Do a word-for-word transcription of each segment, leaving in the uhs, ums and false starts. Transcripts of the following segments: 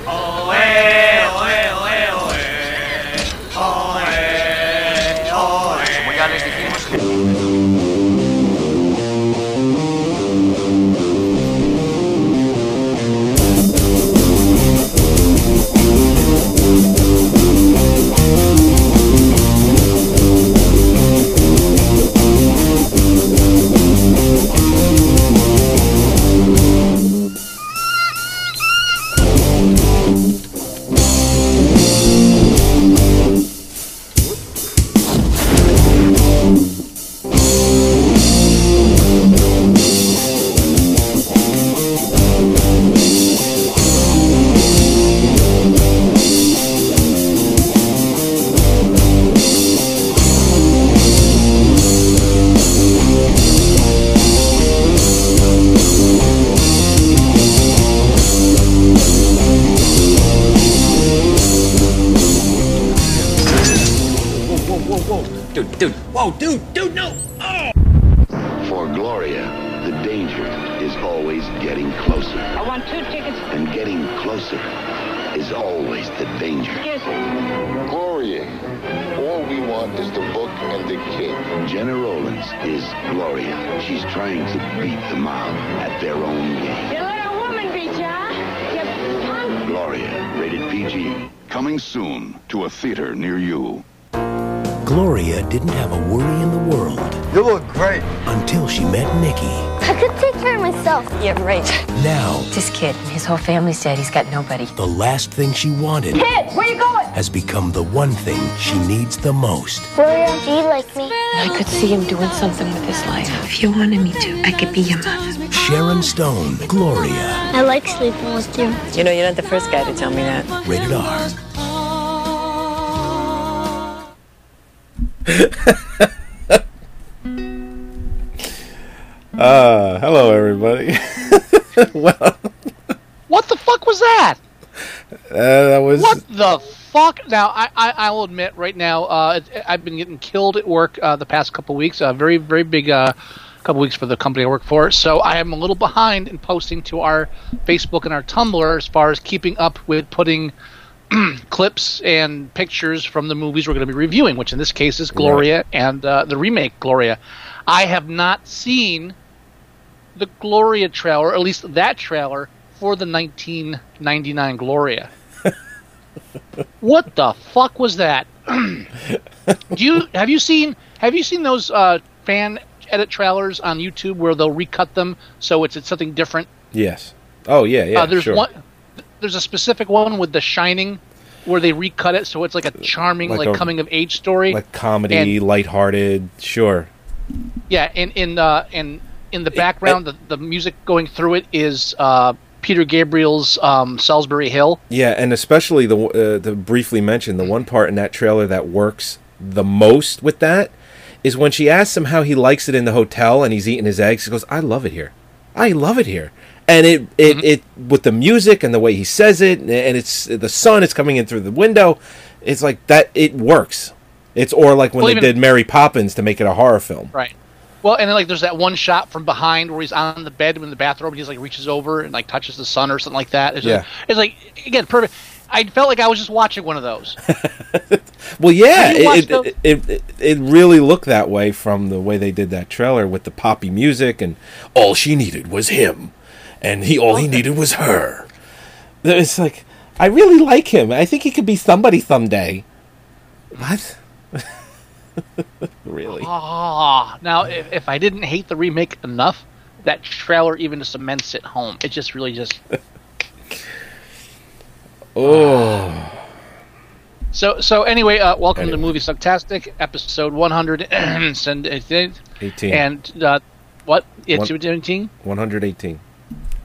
Oh, hey, oh, hey, oh, hey, oh, hey. Oh, hey, oh, hey. Dude, whoa, dude, dude, no! Oh! For Gloria, the danger is always getting closer. I want two tickets. And getting closer is always the danger. Yes. Gloria, all we want is the book and the kid. Gena Rowlands is Gloria. She's trying to beat the mob at their own game. You let a woman beat ya! You punk! Gloria, rated P G. Coming soon to a theater near you. Gloria didn't have a worry in the world. You look great. Until she met Nikki. I could take care of myself. Yeah, right. Now, this kid, his whole family said he's got nobody. The last thing she wanted... Kid, where you going? ...has become the one thing she needs the most. Gloria, do you like me? I could see him doing something with his life. If you wanted me to, I could be your mother. Sharon Stone, Gloria. I like sleeping with you. You know, you're not the first guy to tell me that. Rated R. uh, hello everybody. Well, what the fuck was that? Uh, that was what the fuck? Now I, I, I will admit right now uh, I've been getting killed at work uh, the past couple weeks. A uh, very very big uh, couple weeks for the company I work for. So I am a little behind in posting to our Facebook and our Tumblr as far as keeping up with putting clips and pictures from the movies we're going to be reviewing, which in this case is Gloria and uh, the remake Gloria. I have not seen the Gloria trailer, or at least that trailer, for the nineteen ninety-nine Gloria. What the fuck was that? Do you have you seen have you seen those uh, fan edit trailers on YouTube where they'll recut them so it's it's something different? Yes. Oh yeah, yeah. Uh, there's sure. one. There's a specific one with The Shining where they recut it so it's like a charming, like, like a coming-of-age story. Like comedy, and, lighthearted, sure. Yeah, and in uh, and in the background, it, it, the, the music going through it is uh, Peter Gabriel's um, Solsbury Hill. Yeah, and especially, the uh, to briefly mention, the one part in that trailer that works the most with that is when she asks him how he likes it in the hotel and he's eating his eggs. He goes, I love it here. I love it here. And it, it, mm-hmm. it with the music and the way he says it, and it's the sun is coming in through the window. It's like that. It works. It's or like when well, they even, did Mary Poppins to make it a horror film, right? Well, and then like there's that one shot from behind where he's on the bed in the bathroom. And he's like reaches over and like touches the sun or something like that. It's, yeah. just, it's like again perfect. I felt like I was just watching one of those. Well, yeah, it it, it it it really looked that way from the way they did that trailer with the poppy music and all she needed was him. And he all he needed was her. It's like, I really like him. I think he could be somebody someday. What? Really? Oh, now, if, if I didn't hate the remake enough, that trailer even cements it home. It just really just... oh. So, so anyway, uh, welcome anyway. to Movie Sucktastic, episode one hundred eighteen. And uh, what? It's one eighteen? one hundred eighteen.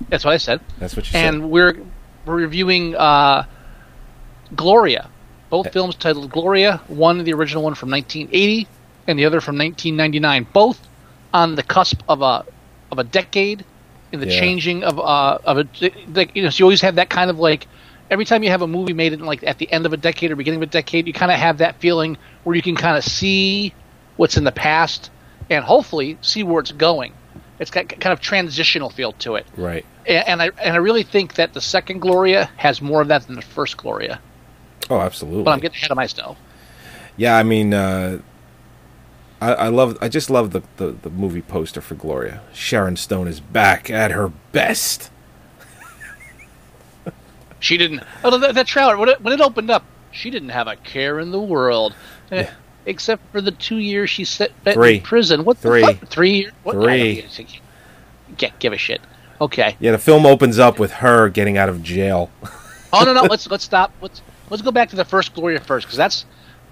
That's what I said. That's what you and said. And we're, we're reviewing uh, Gloria. Both films titled Gloria. One, the original one from nineteen eighty, and the other from nineteen ninety-nine. Both on the cusp of a of a decade, in the yeah. changing of uh of a like, you know. So you always have that kind of like every time you have a movie made in like at the end of a decade or beginning of a decade, you kind of have that feeling where you can kind of see what's in the past and hopefully see where it's going. it's got kind of transitional feel to it. Right. And I and I really think that the second Gloria has more of that than the first Gloria. Oh, absolutely. But I'm getting ahead of myself. Yeah, I mean, uh, I, I love. I just love the, the, the movie poster for Gloria. Sharon Stone is back at her best. She didn't. Oh, that, that trailer when it, when it opened up, she didn't have a care in the world, yeah. except for the two years she spent in prison. What three? The fuck? Three? What? Three? Can't give a shit. Okay. Yeah, the film opens up with her getting out of jail. Oh no, no, let's let's stop. Let's let's go back to the first Gloria first, because that's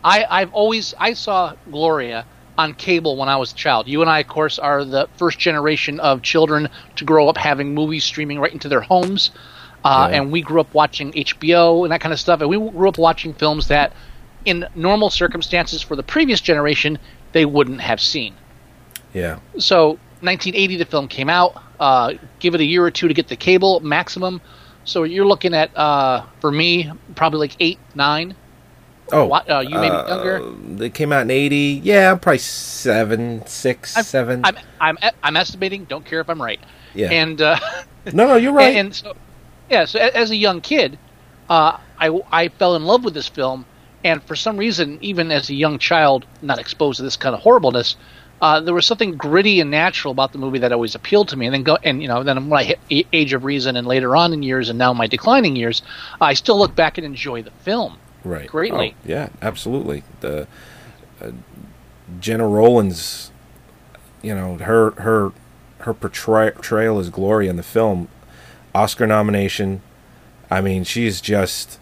I I've always I saw Gloria on cable when I was a child. You and I, of course, are the first generation of children to grow up having movies streaming right into their homes, uh, yeah. and we grew up watching H B O and that kind of stuff, and we grew up watching films that, in normal circumstances for the previous generation, they wouldn't have seen. Yeah. So, nineteen eighty, the film came out. Uh, give it a year or two to get the cable maximum. So you're looking at, uh, for me, probably like eight, nine. Oh, uh, you may uh, be younger. It came out in eighty. Yeah, probably seven, six, I'm, seven. I'm, I'm, I'm estimating. Don't care if I'm right. Yeah. And uh, no, no, you're right. And, and so, yeah. So as a young kid, uh, I I fell in love with this film, and for some reason, even as a young child, not exposed to this kind of horribleness. Uh, there was something gritty and natural about the movie that always appealed to me, and then go and you know then when I hit age of reason and later on in years and now my declining years, I still look back and enjoy the film right greatly. Oh, yeah, absolutely. The uh, Gena Rowlands, you know her her her portray- portrayal as Gloria in the film, Oscar nomination. I mean, she's just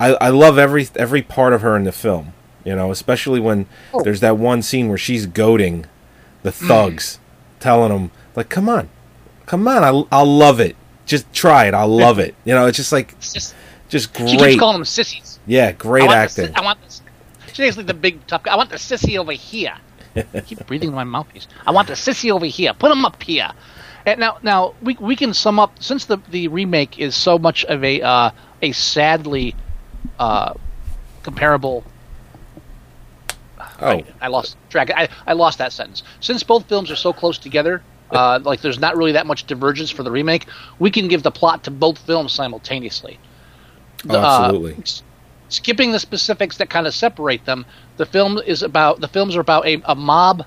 I, I love every every part of her in the film. You know, especially when oh. there's that one scene where she's goading the thugs, mm. telling them, like, come on, come on, I'll, I'll love it. Just try it. I'll love it. You know, it's just like, it's just, just great. She keeps calling them sissies. Yeah, great I acting. The, I want this. She's basically the big tough guy. I want the sissy over here. I keep breathing in my mouthpiece. I want the sissy over here. Put him up here. And now, now we we can sum up, since the, the remake is so much of a, uh, a sadly uh, comparable... Oh. I, I lost track. I, I lost that sentence. Since both films are so close together, uh, like there's not really that much divergence for the remake, we can give the plot to both films simultaneously. The, oh, absolutely. Uh, s- skipping the specifics that kind of separate them, the film is about the films are about a, a mob.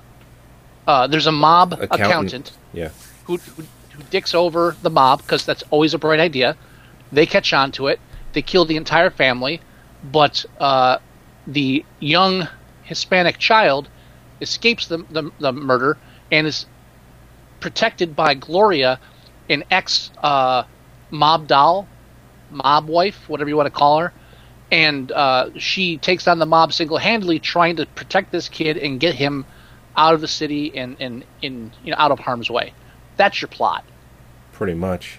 Uh, there's a mob accountant, accountant yeah. who, who who dicks over the mob because that's always a bright idea. They catch on to it. They kill the entire family, but uh, the young Hispanic child escapes the, the the murder and is protected by Gloria, an ex uh, mob doll, mob wife, whatever you want to call her, and uh, she takes on the mob single-handedly, trying to protect this kid and get him out of the city and and in you know out of harm's way. That's your plot, pretty much.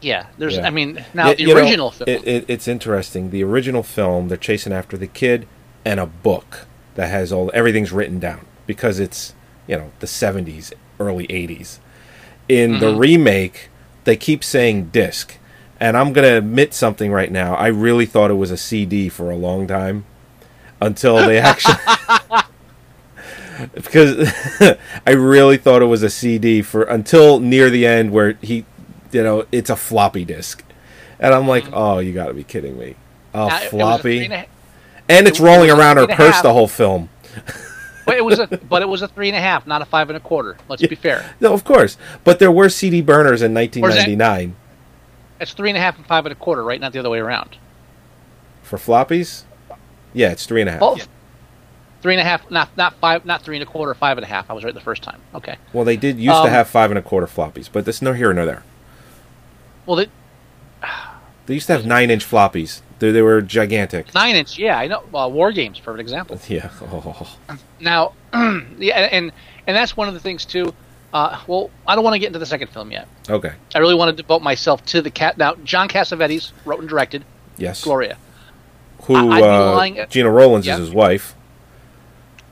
Yeah, there's. Yeah. I mean, now it, the original know, film. It, it, it's interesting. The original film, they're chasing after the kid and a book that has all everything's written down because it's you know the seventies, early eighties. In mm-hmm. the remake, they keep saying disc, and I'm gonna admit something right now. I really thought it was a C D for a long time until they actually because I really thought it was a C D for until near the end where he you know it's a floppy disc, and I'm like, mm-hmm. oh, you got to be kidding me, a uh, floppy. And it's rolling around her purse the whole film. But it was a but it was a three and a half, not a five and a quarter. Let's yeah. be fair. No, of course. But there were C D burners in nineteen ninety-nine. It's three and a half and five and a quarter, right? Not the other way around. For floppies? Yeah, it's three and a half. Both. Yeah. Three and a half, not not five, not three and a quarter, five and a half. I was right the first time. Okay. Well, they did used um, to have five and a quarter floppies, but that's no here nor there. Well, they they used to have nine inch floppies. They, they were gigantic. Nine inch, yeah, I know. Uh, War Games, for an example. Yeah. Oh. Now, yeah, and and that's one of the things too. Uh, well, I don't want to get into the second film yet. Okay. I really want to devote myself to the cat. Now, John Cassavetes wrote and directed. Yes. Gloria. Who? I, uh, Gena Rowlands yeah. is his wife.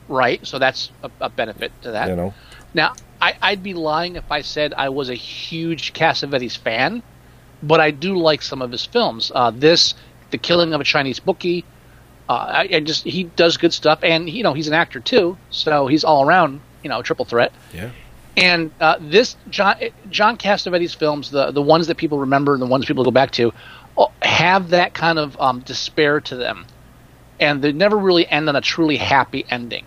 Right. So that's a, a benefit to that. You know. Now, I, I'd be lying if I said I was a huge Cassavetes fan, but I do like some of his films. Uh, this. The Killing of a Chinese Bookie, uh, I, I just he does good stuff, and you know he's an actor too, so he's all around, you know, triple threat. Yeah. And uh, this John John Cassavetes films, the the ones that people remember and the ones people go back to, have that kind of um, despair to them, and they never really end on a truly happy ending.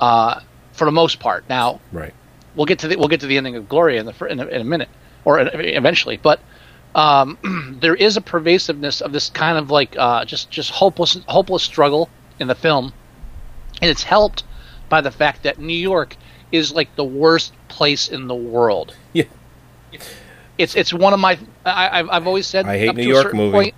Uh, for the most part, now right. we'll get to the we'll get to the ending of Gloria in the in a, in a minute or eventually, but um, there is a pervasiveness of this kind of like uh, just just hopeless hopeless struggle in the film, and it's helped by the fact that New York is like the worst place in the world. Yeah, it's it's one of my I, I've I've always said I hate New York movies.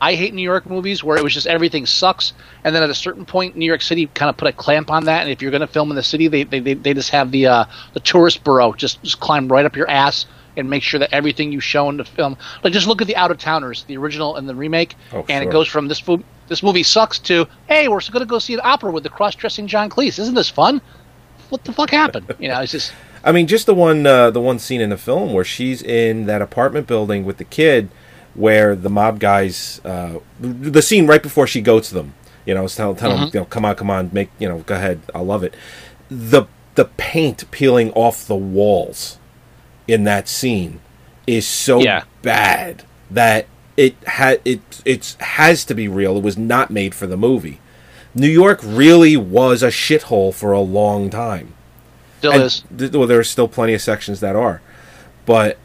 I hate New York movies where it was just everything sucks, and then at a certain point, New York City kind of put a clamp on that. And if you're going to film in the city, they they they just have the uh, the tourist bureau just just climb right up your ass and make sure that everything you show in the film. Like just look at the Out of Towners, the original and the remake, oh, and sure. it goes from this fo- this movie sucks to hey, we're going to go see an opera with the cross-dressing John Cleese. Isn't this fun? What the fuck happened? You know, it's just. I mean, just the one uh, the one scene in the film where she's in that apartment building with the kid. Where the mob guys, uh, the scene right before she goats them, you know, tell, tell mm-hmm. them, you know, come on, come on, make, you know, go ahead, I love it. The the paint peeling off the walls in that scene is so yeah. bad that it had it it's has to be real. It was not made for the movie. New York really was a shithole for a long time. Still and, is. Th- well, there are still plenty of sections that are, but.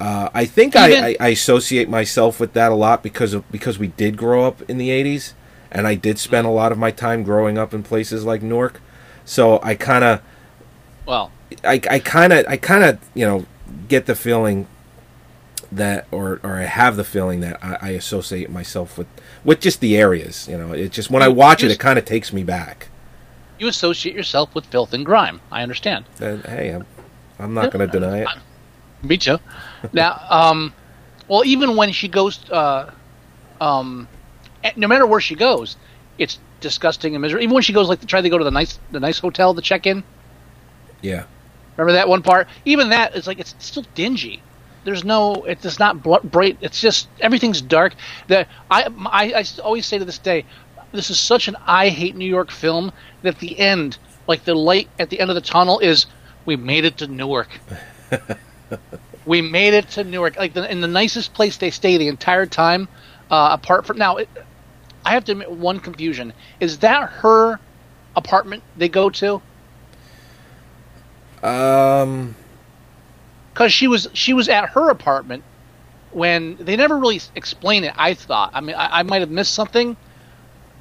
Uh, I think I, I, I associate myself with that a lot because of because we did grow up in the eighties, and I did spend a lot of my time growing up in places like Newark. So I kind of, well, I I kind of I kind of you know get the feeling that, or or I have the feeling that I, I associate myself with, with just the areas. You know, it just when I watch it, it kind of takes me back. You associate yourself with filth and grime. I understand. Uh, hey, I'm I'm not going to deny it. Me too. Now, um, well, even when she goes, uh, um, no matter where she goes, it's disgusting and miserable. Even when she goes, like, to try to go to the nice, the nice hotel to check in. Yeah. Remember that one part? Even that is like it's still dingy. There's no, it's not bright. It's just everything's dark. That I, I, I always say to this day, this is such an I hate New York film that at the end, like the light at the end of the tunnel is, we made it to Newark. We made it to Newark, like the, in the nicest place they stay the entire time. Uh, apart from now, it, I have to admit one confusion: is that her apartment they go to? Um, because she was she was at her apartment when they never really explain it. I thought, I mean, I, I might have missed something,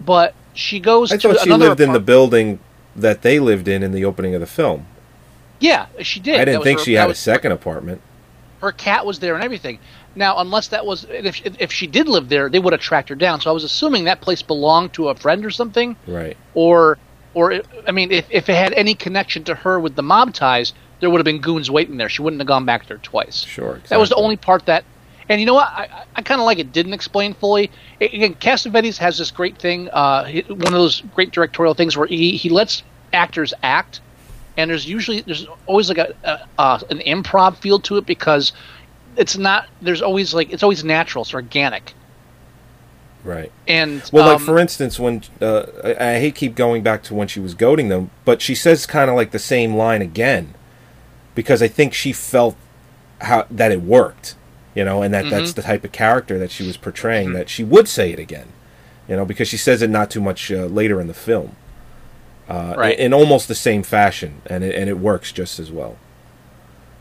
but she goes. I to thought she lived apartment. in the building that they lived in in the opening of the film. Yeah, she did. I didn't think her, she had was, a second apartment. Her cat was there and everything. Now, unless that was... If, if she did live there, they would have tracked her down. So I was assuming that place belonged to a friend or something. Right. Or, or it, I mean, if, if it had any connection to her with the mob ties, there would have been goons waiting there. She wouldn't have gone back there twice. Sure, exactly. That was the only part that... And you know what? I, I kind of like it didn't explain fully. It, again, Cassavetes has this great thing, uh, one of those great directorial things where he, he lets actors act. And there's usually there's always like a, a uh, an improv feel to it because it's not there's always like it's always natural, it's organic. Right. And well, um, like for instance, when uh, I, I hate keep going back to when she was goading them, but she says kind of like the same line again because I think she felt how that it worked, you know, and that mm-hmm. that's the type of character that she was portraying mm-hmm. that she would say it again, you know, because she says it not too much uh, later in the film. Uh, right. in, in almost the same fashion, and it, and it works just as well.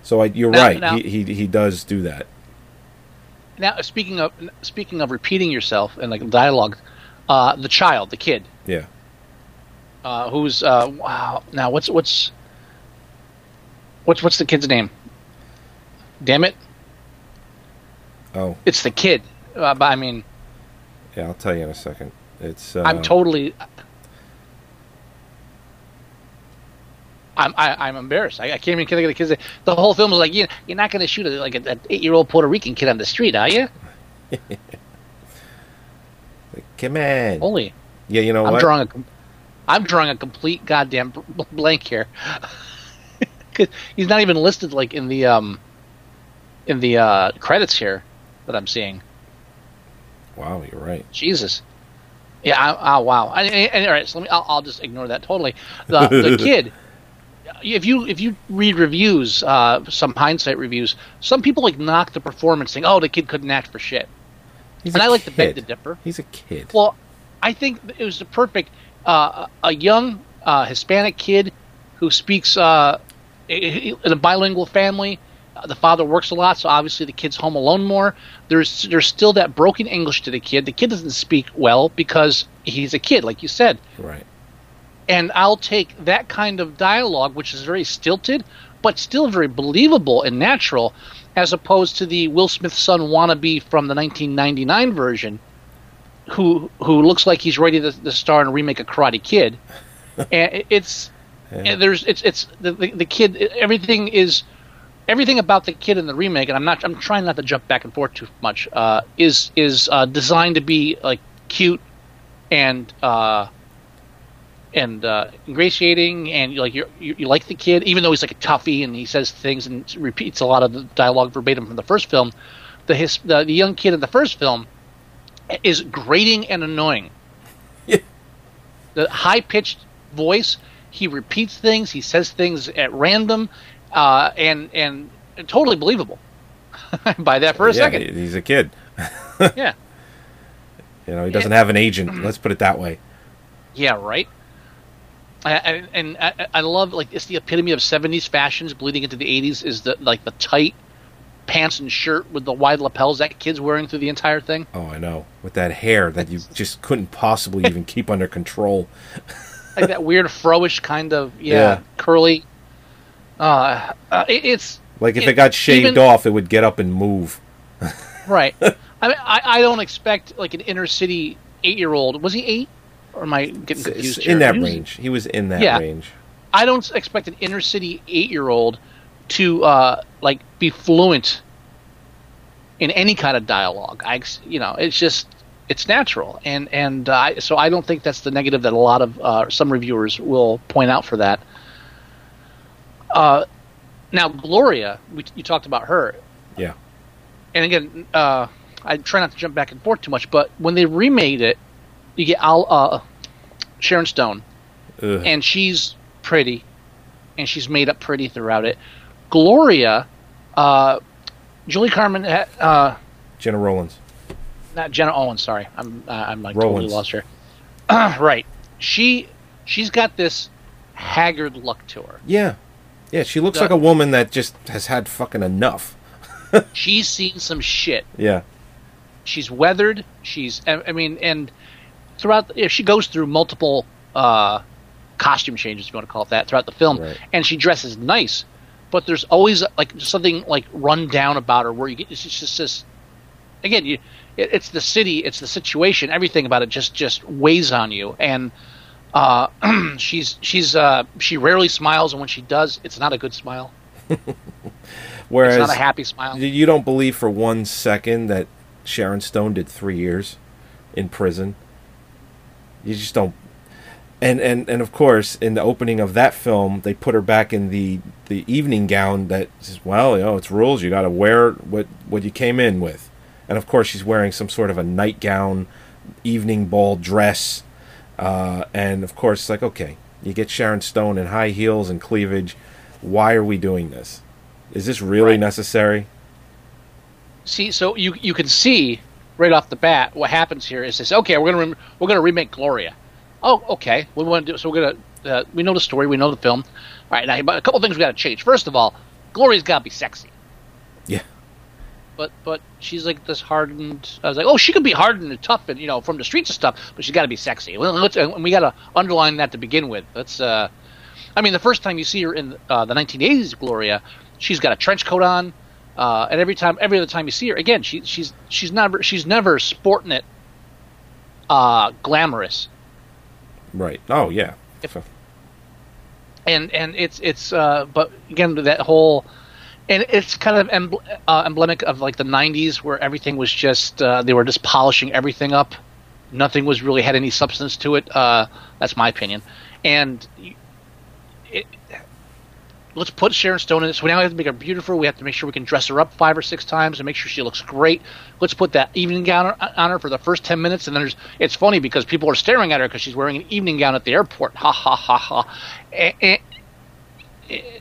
So I, you're now, right; now, he, he he does do that. Now, speaking of speaking of repeating yourself and like dialogue, uh, the child, the kid, yeah, uh, who's uh, wow. Now, what's what's what's what's the kid's name? Damn it! Oh, it's the kid. Uh, but I mean, yeah, I'll tell you in a second. It's uh, I'm totally. I'm I, I'm embarrassed. I, I can't even think of the kids. The whole film was like, you, you're not going to shoot a, like an eight-year-old Puerto Rican kid on the street, are you? Come on. Holy. Yeah, you know I'm what? Drawing a, I'm drawing a complete goddamn blank here. He's not even listed like in the um, in the uh, credits here that I'm seeing. Wow, you're right. Jesus. Yeah. I, oh, wow. I, I, all right. So let me. I'll, I'll just ignore that totally. The, the kid. if you if you read reviews, uh, some hindsight reviews, some people like knock the performance, saying, "Oh, the kid couldn't act for shit." He's and I like kid. to beg to differ. He's a kid. Well, I think it was the perfect uh, a young uh, Hispanic kid who speaks uh, in a bilingual family. The father works a lot, so obviously the kid's home alone more. There's there's still that broken English to the kid. The kid doesn't speak well because he's a kid, like you said. Right. And I'll take that kind of dialogue, which is very stilted, but still very believable and natural, as opposed to the Will Smith's son wannabe from the nineteen ninety-nine version, who who looks like he's ready to, to star and remake a Karate Kid. And it's yeah. and there's it's it's the, the the kid. Everything is. Everything about the kid in the remake, and I'm not, I'm trying not to jump back and forth too much, uh, is is uh, designed to be like cute and uh, and uh, ingratiating, and like you you like the kid, even though he's like a toughie and he says things and repeats a lot of the dialogue verbatim from the first film. The his, the, the young kid in the first film is grating and annoying. Yeah. The high pitched voice, he repeats things, he says things at random. Uh, and and totally believable. Buy that for a yeah, second. He's a kid. Yeah. You know, he doesn't have an agent. Let's put it that way. Yeah, right. I, I, and I, I love, like, it's the epitome of seventies fashions bleeding into the eighties is, the like, the tight pants and shirt with the wide lapels that kid's wearing through the entire thing. Oh, I know. With that hair that you just couldn't possibly even keep under control. Like that weird fro-ish kind of, yeah, yeah. curly... Uh, uh, it, it's like if it, it got shaved even, off, it would get up and move. Right. I mean, I, I don't expect like an inner city eight year old. Was he eight? Or am I getting confused? It's in that he range. Was, he was in that yeah, range. I don't expect an inner city eight year old to uh, like be fluent in any kind of dialogue. I, you know, it's just it's natural, and and uh, so I don't think that's the negative that a lot of uh, some reviewers will point out for that. Uh, now Gloria, we, you talked about her. Yeah. And again, uh, I try not to jump back and forth too much, but when they remade it, you get Al, uh, Sharon Stone, Ugh. and she's pretty, and she's made up pretty throughout it. Gloria, uh, Julie Carmen, uh, Gena Rowlands, not Gena Owens. Sorry, I'm uh, I'm like Rowlands. Totally lost her. Right. She she's got this haggard look to her. Yeah. Yeah, she looks the, like a woman that just has had fucking enough. She's seen some shit. Yeah. She's weathered. She's, I mean, and throughout, the, she goes through multiple uh, costume changes, if you want to call it that, throughout the film. Right. And she dresses nice, but there's always like something like run down about her where you get, it's just this, again, you, it, it's the city, it's the situation, everything about it just, just weighs on you. And, Uh, she's she's uh, she rarely smiles, and when she does, it's not a good smile. Whereas it's not a happy smile. You don't believe for one second that Sharon Stone did three years in prison. You just don't. And and and of course, in the opening of that film, they put her back in the, the evening gown that says, well, you know, it's rules. You got to wear what what you came in with. And of course, she's wearing some sort of a nightgown, evening ball dress. Uh, and of course, it's like, okay, you get Sharon Stone in high heels and cleavage. Why are we doing this? Is this really right. necessary? See, so you you can see right off the bat what happens here is this. Okay, we're gonna re- we're gonna remake Gloria. Oh, okay, we want to do so. We're gonna uh, we know the story, we know the film. All right, now a couple things we got to change. First of all, Gloria's got to be sexy. Yeah. But but she's like this hardened. I was like, oh, she could be hardened and tough, and you know, from the streets and stuff. But she's got to be sexy. Well, let's, and we got to underline that to begin with. That's, uh, I mean, the first time you see her in uh, the nineteen eighties Gloria, she's got a trench coat on, uh, and every time, every other time you see her, again, she she's she's never she's never sporting it, uh, glamorous. Right. Oh yeah. If, and and it's it's uh, but again that whole. And it's kind of emble- uh, emblematic of like the nineties, where everything was just uh, they were just polishing everything up. Nothing was really had any substance to it. Uh, that's my opinion. And it, let's put Sharon Stone in it. So now we have to make her beautiful. We have to make sure we can dress her up five or six times and make sure she looks great. Let's put that evening gown on her for the first ten minutes. And then there's, it's funny because people are staring at her because she's wearing an evening gown at the airport. Ha ha ha ha. And, and,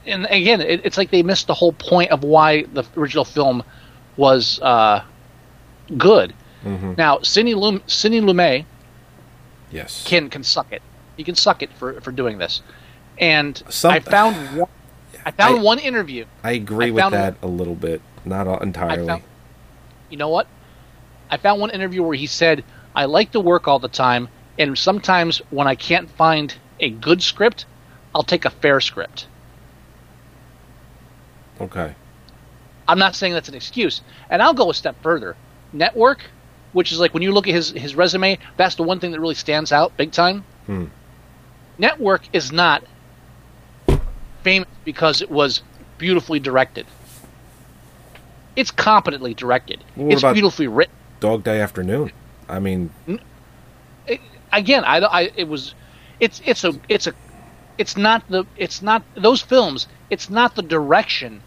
and again, it, it's like they missed the whole point of why the original film was uh, good. Mm-hmm. Now, Sidney Lum- Sidney Lumet yes. can can suck it. He can suck it for, for doing this. And Some, I found one, I found I, one interview. I agree I with that one, a little bit, not all, entirely. Found, you know what? I found one interview where he said, "I like to work all the time, and sometimes when I can't find a good script, I'll take a fair script." Okay. I'm not saying that's an excuse. And I'll go a step further. Network, which is like when you look at his, his resume, that's the one thing that really stands out big time. Hmm. Network is not famous because it was beautifully directed. It's competently directed. Well, it's beautifully written. Dog Day Afternoon. I mean, it, again, I, I it was it's it's a it's a it's not the it's not those films. It's not the direction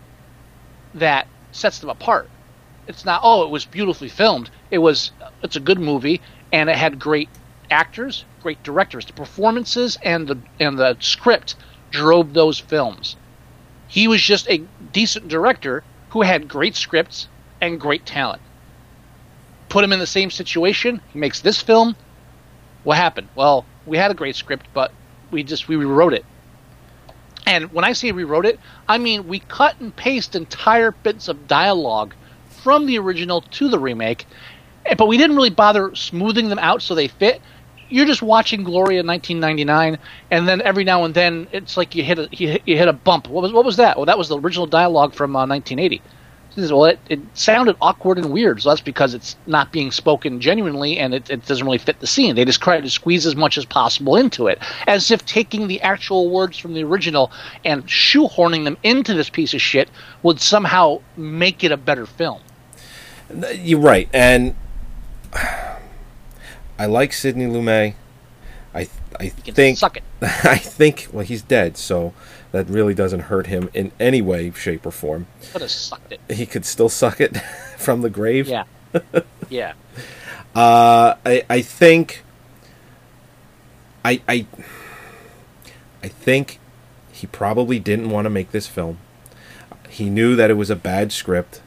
that sets them apart. It's not, oh, it was beautifully filmed. It was it's a good movie, and it had great actors, great directors. The performances and the and the script drove those films. He was just a decent director who had great scripts and great talent. Put him in the same situation, he makes this film. What happened? Well, we had a great script, but we just we rewrote it. And when I say rewrote it, I mean we cut and paste entire bits of dialogue from the original to the remake, but we didn't really bother smoothing them out so they fit. You're just watching Gloria in nineteen ninety-nine, and then every now and then it's like you hit a you hit a bump. What was what was that? Well, that was the original dialogue from uh, nineteen eighty. Well, it, it sounded awkward and weird, so that's because it's not being spoken genuinely, and it, it doesn't really fit the scene. They just try to squeeze as much as possible into it, as if taking the actual words from the original and shoehorning them into this piece of shit would somehow make it a better film. You're right, and I like Sidney Lumet. I I he can think suck it. I think well he's dead, so that really doesn't hurt him in any way, shape, or form. Could have sucked it. He could still suck it from the grave. Yeah, yeah. uh, I I think I I I think he probably didn't want to make this film. He knew that it was a bad script.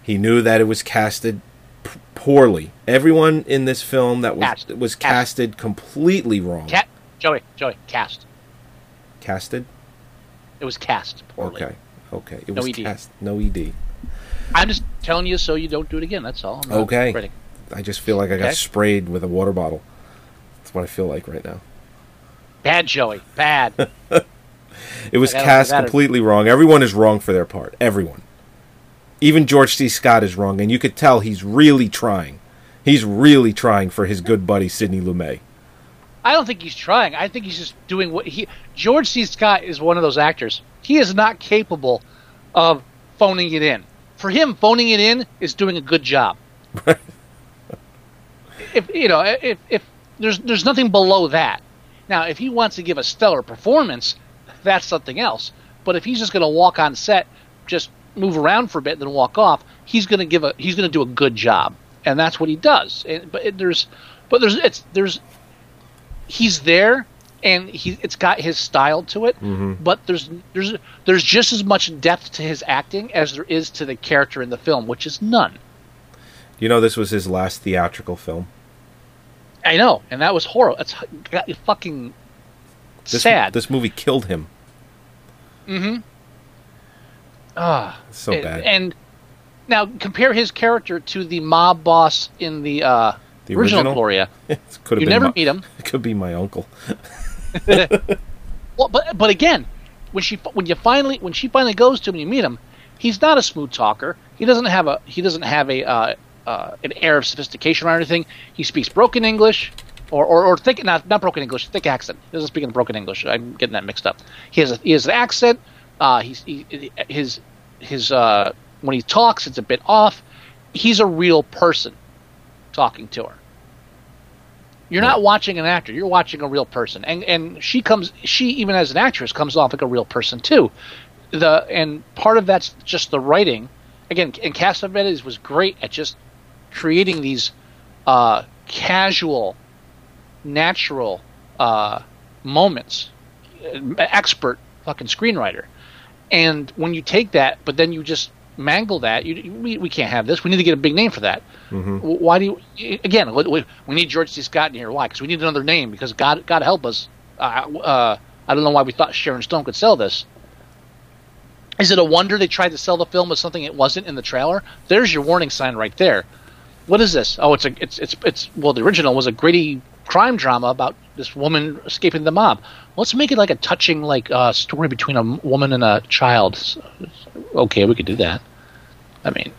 He knew that it was casted p- poorly. Everyone in this film that was cast. was casted cast. completely wrong. Cat Joey Joey cast casted. It was cast poorly. Okay, okay. It no was E D. Cast. No E D. I'm just telling you so you don't do it again. That's all. I'm not okay. Ready. I just feel like I okay. got sprayed with a water bottle. That's what I feel like right now. Bad, Joey. Bad. It was cast completely wrong. Everyone is wrong for their part. Everyone. Even George C. Scott is wrong, and you could tell he's really trying. He's really trying for his good buddy Sidney Lumet. I don't think he's trying. I think he's just doing what he... George C. Scott is one of those actors. He is not capable of phoning it in. For him, phoning it in is doing a good job. if you know, if, if there's there's nothing below that. Now, if he wants to give a stellar performance, that's something else. But if he's just going to walk on set, just move around for a bit, and then walk off, he's going to give a he's going to do a good job, and that's what he does. It, but it, there's but there's it's there's. He's there, and he it's got his style to it. Mm-hmm. But there's there's there's just as much depth to his acting as there is to the character in the film, which is none. You know, this was his last theatrical film. I know, and that was horrible. It's got fucking this, sad. This movie killed him. Mm-hmm. Ah, oh, so bad. And now compare his character to the mob boss in the. Uh, The original, original Gloria. Could have you been never my, meet him. It could be my uncle. Well, but but again, when she when you finally when she finally goes to him and you meet him, he's not a smooth talker. He doesn't have a he doesn't have a uh, uh, an air of sophistication or anything. He speaks broken English, or or, or thick not not broken English, thick accent. He doesn't speak in broken English. I'm getting that mixed up. He has a, he has an accent. Uh, he's he, his his uh, when he talks, it's a bit off. He's a real person talking to her. You're yeah. not watching an actor, you're watching a real person. And and she comes she even as an actress comes off like a real person too. The and part of that's just the writing. Again, and Cassavetes was great at just creating these uh, casual, natural uh, moments. Expert fucking screenwriter. And when you take that, but then you just mangle that, you, we, we can't have this. We need to get a big name for that. Mm-hmm. Why do you – again, we, we need George C. Scott in here. Why? Because we need another name, because God, God help us. Uh, uh, I don't know why we thought Sharon Stone could sell this. Is it a wonder they tried to sell the film as something it wasn't in the trailer? There's your warning sign right there. What is this? Oh, it's a, it's, it's, it's. Well, the original was a gritty crime drama about this woman escaping the mob. Let's make it like a touching, like, uh, story between a woman and a child. So, okay, we could do that. I mean,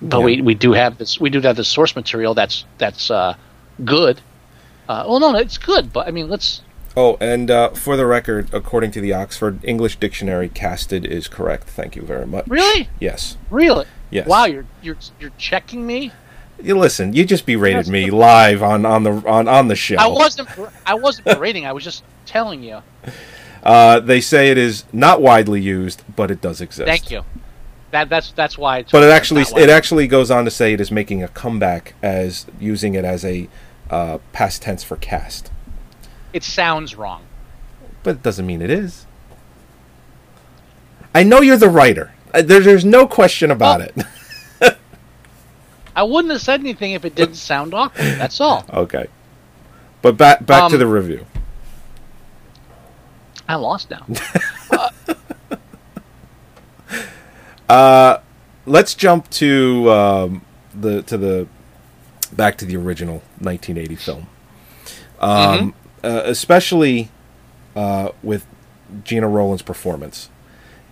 but yeah. we, we do have this. We do have this source material that's that's uh, good. Uh, well, no, it's good, but I mean, let's. Oh, and uh, for the record, according to the Oxford English Dictionary, casted is correct. Thank you very much. Really? Yes. Really? Yes. Wow, you're you're you're checking me? You listen, you just berated me live on, on the on, on the show. I wasn't I wasn't berating, I was just telling you. Uh, they say it is not widely used, but it does exist. Thank you. That that's that's why it's But it actually it actually goes on to say it is making a comeback as using it as a uh, past tense for cast. It sounds wrong. But it doesn't mean it is. I know you're the writer. There, there's no question about well, it. I wouldn't have said anything if it didn't sound awkward. That's all. Okay. But back back um, to the review. I lost now. uh, uh, let's jump to um, the to the back to the original nineteen eighty film. Um, mm-hmm. Uh, especially uh, with Gena Rowlands' performance.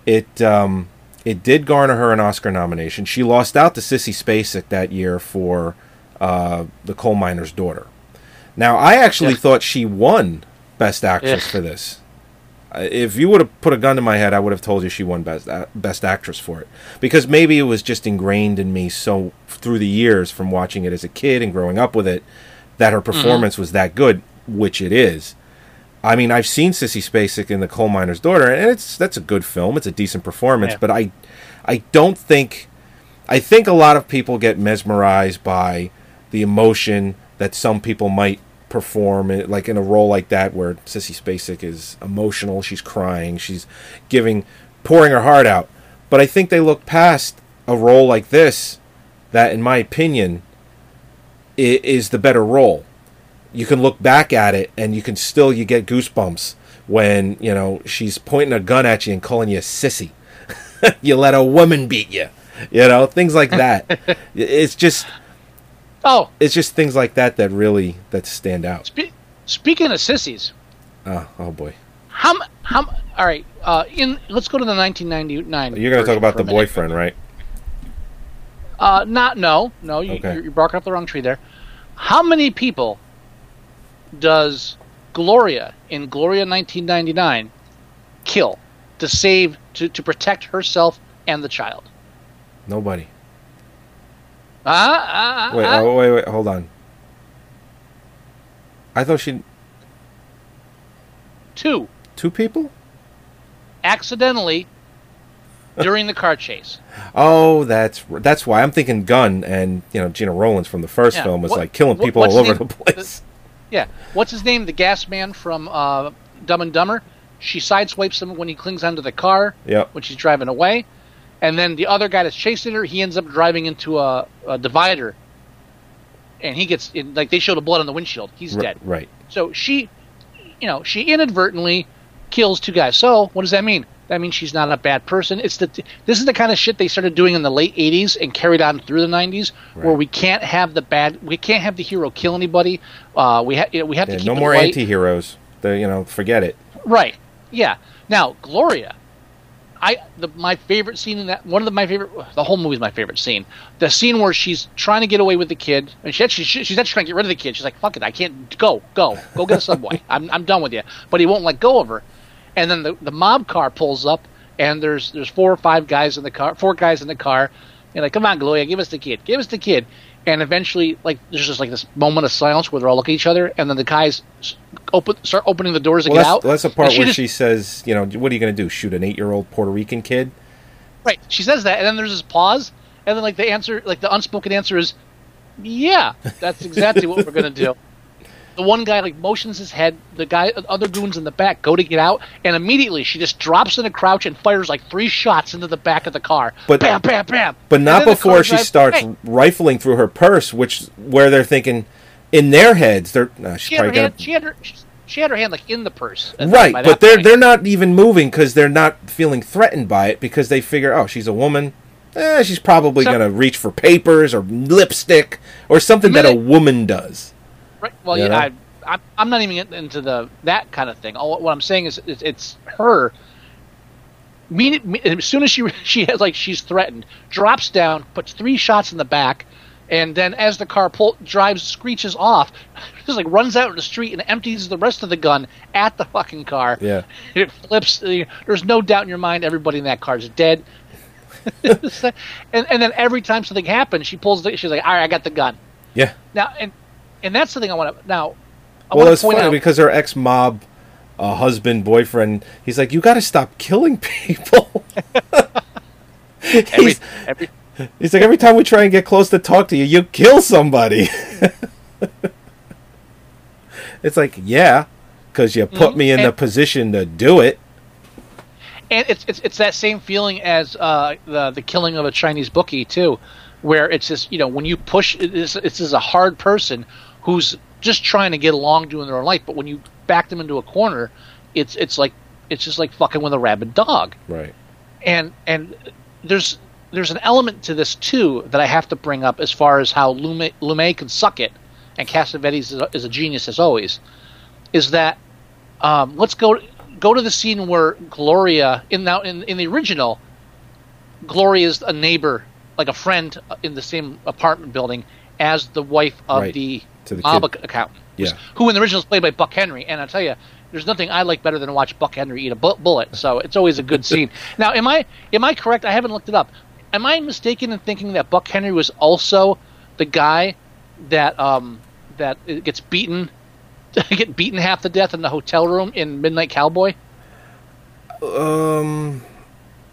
It um, it did garner her an Oscar nomination. She lost out to Sissy Spacek that year for uh, The Coal Miner's Daughter. Now, I actually Ugh. thought she won Best Actress Ugh. for this. If you would have put a gun to my head, I would have told you she won Best a- Best Actress for it. Because maybe it was just ingrained in me so through the years from watching it as a kid and growing up with it that her performance mm-hmm. was that good. Which it is. I mean, I've seen Sissy Spacek in The Coal Miner's Daughter, and it's that's a good film. It's a decent performance, yeah. but I, I don't think, I think a lot of people get mesmerized by the emotion that some people might perform, in, like in a role like that, where Sissy Spacek is emotional, she's crying, she's giving, pouring her heart out. But I think they look past a role like this, that, in my opinion, is the better role. You can look back at it, and you can still you get goosebumps when you know she's pointing a gun at you and calling you a sissy. You let a woman beat you, you know, things like that. It's just oh, it's just things like that that really that stand out. Spe- speaking of sissies, oh, oh boy, how how all right? Uh, in let's go to the nineteen ninety-nine. You're going to talk about the boyfriend, right? Uh, not no, no. You, okay. You're barking up the wrong tree there. How many people? Does Gloria in Gloria nineteen ninety-nine kill to save to, to protect herself and the child? Nobody. Ah, uh, uh, wait, uh, oh, wait, wait, hold on. I thought she two two people accidentally during the car chase. Oh, that's that's why I'm thinking Gunn and you know Gena Rowlands from the first yeah. film was what, like killing people all over the, the place. The, Yeah, what's his name? The gas man from uh, Dumb and Dumber. She sideswipes him when he clings onto the car yep. when she's driving away. And then the other guy that's chasing her, he ends up driving into a, a divider. And he gets, in, like, they show the blood on the windshield. He's R- dead. Right. So she, you know, she inadvertently kills two guys. So what does that mean? That means she's not a bad person. It's the this is the kind of shit they started doing in the late eighties and carried on through the nineties, right. where we can't have the bad, we can't have the hero kill anybody. Uh, we ha- we have yeah, to keep no more right. anti-heroes. They, you know, forget it. Right? Yeah. Now, Gloria, I the, my favorite scene in that one of the, my favorite the whole movie is my favorite scene. The scene where she's trying to get away with the kid, and she actually she, she's actually trying to get rid of the kid. She's like, "Fuck it, I can't go, go, go get a subway. I'm I'm done with you." But he won't let go of her. And then the, the mob car pulls up, and there's there's four or five guys in the car, four guys in the car, and like, come on, Gloria, give us the kid, give us the kid. And eventually, like, there's just like this moment of silence where they're all looking at each other, and then the guys open start opening the doors and well, get out. That's the part she where just, she says, you know, what are you going to do, shoot an eight-year-old Puerto Rican kid? Right, she says that, and then there's this pause, and then like the answer, like the unspoken answer is, yeah, that's exactly what we're going to do. The one guy like motions his head. The guy, other goons in the back go to get out, and immediately she just drops in a crouch and fires like three shots into the back of the car. But, bam, bam, bam. But not before she starts bang. rifling through her purse, which where they're thinking in their heads, they're no, she, she, had her hand, she had her she had her hand like in the purse, right? But point. they're they're not even moving because they're not feeling threatened by it because they figure, oh, she's a woman. Eh, she's probably so, going to reach for papers or lipstick or something minute, that a woman does. Right. Well, you know? I, I, I'm not even into the that kind of thing. All, what I'm saying is, it's, it's her. Mean, mean, as soon as she she has like she's threatened, drops down, puts three shots in the back, and then as the car pull, drives, screeches off, just like runs out in the street and empties the rest of the gun at the fucking car. Yeah, it flips. There's no doubt in your mind, everybody in that car is dead. and and then every time something happens, she pulls. The, she's like, "All right, I got the gun." Yeah. Now and and that's the thing I want to now. I well, it's funny out. because her ex mob, uh, husband, boyfriend, he's like, "You got to stop killing people." he's, every, every... he's like, every time we try and get close to talk to you, you kill somebody. It's like, yeah, because you put mm-hmm. me in and... the position to do it. And it's it's it's that same feeling as uh, the the killing of a Chinese bookie too, where it's just you know when you push it's it's just a hard person who's just trying to get along doing their own life, but when you back them into a corner, it's it's like it's just like fucking with a rabid dog. Right. And and there's there's an element to this too that I have to bring up as far as how Lumet, Lumet can suck it, and Cassavetes is a, is a genius as always. Is that um, let's go. Go to the scene where Gloria in now in, in the original, Gloria's a neighbor, like a friend in the same apartment building as the wife of right. the, the mob kid. accountant, yeah. who in the original is played by Buck Henry. And I tell you, there's nothing I like better than to watch Buck Henry eat a bu- bullet. So it's always a good scene. Now, am I am I correct? I haven't looked it up. Am I mistaken in thinking that Buck Henry was also the guy that um, that gets beaten? Get beaten half to death in the hotel room in Midnight Cowboy? Um,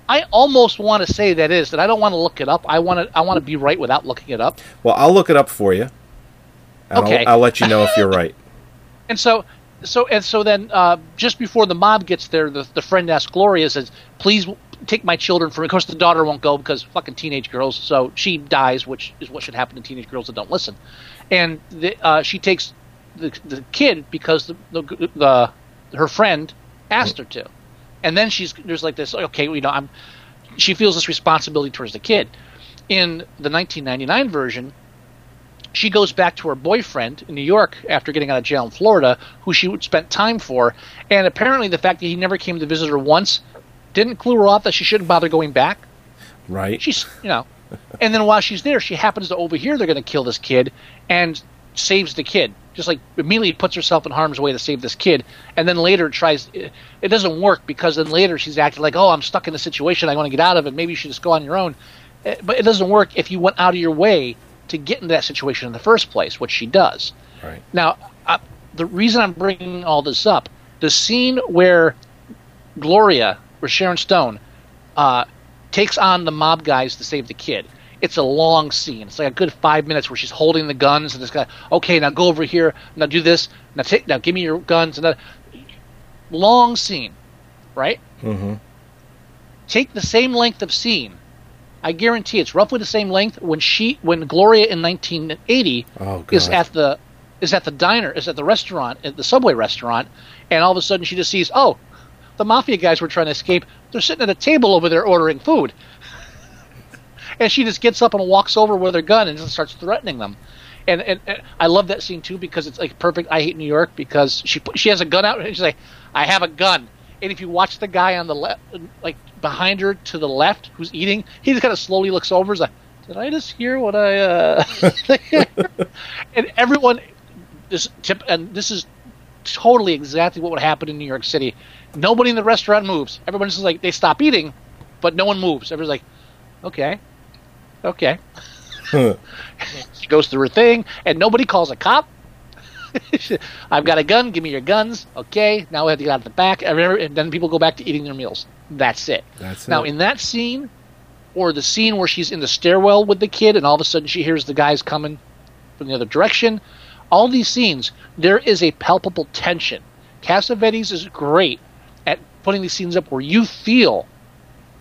I almost want to say that is, that I don't want to look it up. I want to I want to be right without looking it up. Well, I'll look it up for you. And okay. I'll, I'll let you know if you're right. and so so and so then uh, just before the mob gets there, the, the friend asks Gloria, says, "Please take my children from me." Of course, the daughter won't go because fucking teenage girls, so she dies, which is what should happen to teenage girls that don't listen. And the, uh, she takes The, the kid because the, the the her friend asked her to, and then she's there's like this okay you know I'm she feels this responsibility towards the kid. In the nineteen ninety-nine version, she goes back to her boyfriend in New York after getting out of jail in Florida, who she spent time for, and apparently the fact that he never came to visit her once didn't clue her off that she shouldn't bother going back. Right. She's you know, and then while she's there, she happens to overhear they're going to kill this kid and saves the kid. Just like immediately puts herself in harm's way to save this kid, and then later tries. It doesn't work because then later she's acting like, "Oh, I'm stuck in a situation. I want to get out of it. Maybe you should just go on your own." But it doesn't work if you went out of your way to get into that situation in the first place, which she does. Right. Now, I, the reason I'm bringing all this up, the scene where Gloria, where Sharon Stone, uh, takes on the mob guys to save the kid. It's a long scene. It's like a good five minutes where she's holding the guns and this guy. Okay, now go over here. Now do this. Now take. Now give me your guns. And long scene, right? Mm-hmm. Take the same length of scene. I guarantee it's roughly the same length when she, when Gloria in nineteen eighty oh, is at the is at the diner, is at the restaurant, at the Subway restaurant, and all of a sudden she just sees, oh, the mafia guys were trying to escape. They're sitting at a table over there ordering food. And she just gets up and walks over with her gun and just starts threatening them. And, and and I love that scene too because it's like perfect. I hate New York because she she has a gun out and she's like, "I have a gun." And if you watch the guy on the left, like behind her to the left, who's eating, he just kind of slowly looks over. He's like, "Did I just hear what I?" Uh... and everyone, this tip, and this is totally exactly what would happen in New York City. Nobody in the restaurant moves. Everyone's just like they stop eating, but no one moves. Everyone's like, "Okay." Okay. Huh. She goes through her thing, and nobody calls a cop. I've got a gun. Give me your guns. Okay. Now we have to get out of the back. And then people go back to eating their meals. That's it. That's now, it. in that scene, or the scene where she's in the stairwell with the kid, and all of a sudden she hears the guys coming from the other direction, all these scenes, there is a palpable tension. Cassavetes is great at putting these scenes up where you feel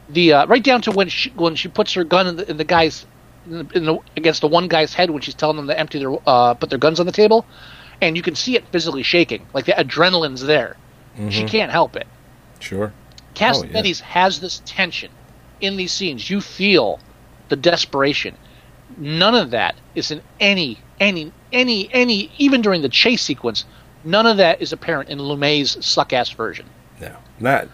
the uh, right down to when she, when she puts her gun in the, in the guy's in the, in the, against the one guy's head when she's telling them to empty their uh, put their guns on the table, and you can see it physically shaking, like the adrenaline's there. Mm-hmm. She can't help it. Sure. Cassavetes oh, yeah. has this tension in these scenes. You feel the desperation. None of that is in any, any, any, any, even during the chase sequence, none of that is apparent in Lumet's suck-ass version. No. Not,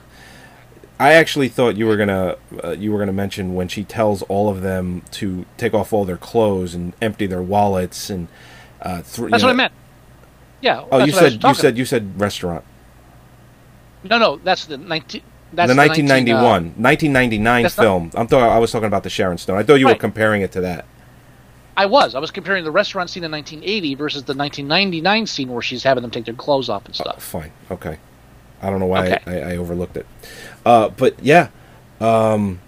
I actually thought you were gonna uh, you were gonna mention when she tells all of them to take off all their clothes and empty their wallets and uh, th- that's what know. I meant. Yeah. Oh, you said you said you said restaurant. No, no, that's the nineteen. That's the nineteen ninety-one, nineteen ninety-nine film. Not, I'm th- I was talking about the Sharon Stone. I thought you right. were comparing it to that. I was. I was comparing the restaurant scene in nineteen eighty versus the nineteen ninety-nine scene where she's having them take their clothes off and stuff. Oh, fine. Okay. I don't know why okay. I, I, I overlooked it. Uh, but, yeah. Um,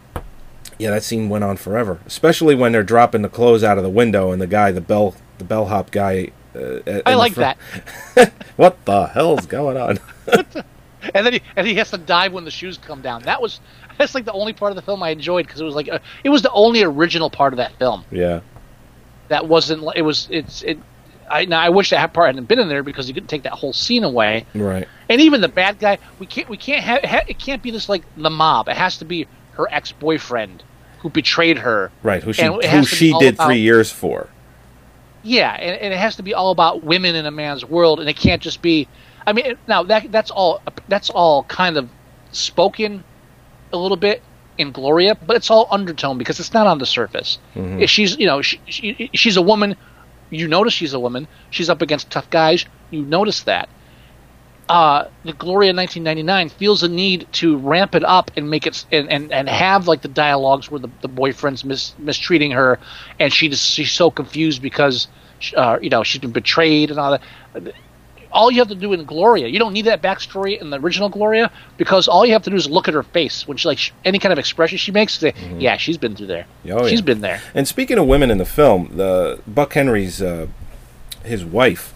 yeah, that scene went on forever. Especially when they're dropping the clothes out of the window and the guy, the bell, the bellhop guy. Uh, I like that. What the hell's going on? And then he, and he has to dive when the shoes come down. That was that's like the only part of the film I enjoyed because it was like a, it was the only original part of that film. Yeah, that wasn't it was it's it. I now I wish that part hadn't been in there because you couldn't take that whole scene away. Right. And even the bad guy, we can't we can't have ha, it can't be this like the mob. It has to be her ex boyfriend who betrayed her. Right. Who she who she did about, three years for. Yeah, and, and it has to be all about women in a man's world, and it can't just be. I mean, now that that's all that's all kind of spoken a little bit in Gloria, but it's all undertone because it's not on the surface. Mm-hmm. She's, you know, she, she she's a woman. You notice she's a woman. She's up against tough guys. You notice that. Uh, the Gloria nineteen ninety-nine feels a need to ramp it up and make it and, and, and have like the dialogues where the, the boyfriend's mis, mistreating her, and she just, she's so confused because uh, you know she's been betrayed and all that. All you have to do in Gloria, you don't need that backstory in the original Gloria because all you have to do is look at her face when she like she, any kind of expression she makes. Say, mm-hmm. Yeah, she's been through there. Oh, she's yeah. been there. And speaking of women in the film, the Buck Henry's uh, his wife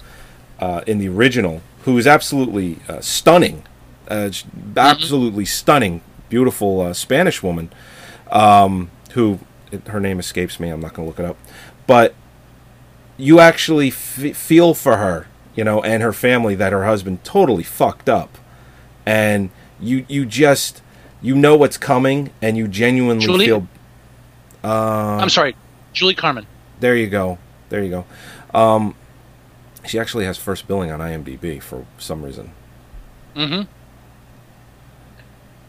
uh, in the original, who is absolutely uh, stunning, uh, mm-hmm. absolutely stunning, beautiful uh, Spanish woman. Um, who her name escapes me. I'm not going to look it up, but you actually f- feel for her. You know, and her family that her husband totally fucked up, and you you just you know what's coming, and you genuinely Julie? feel. Uh, I'm sorry, Julie Carmen. There you go, there you go. Um, she actually has first billing on IMDb for some reason. Mm-hmm.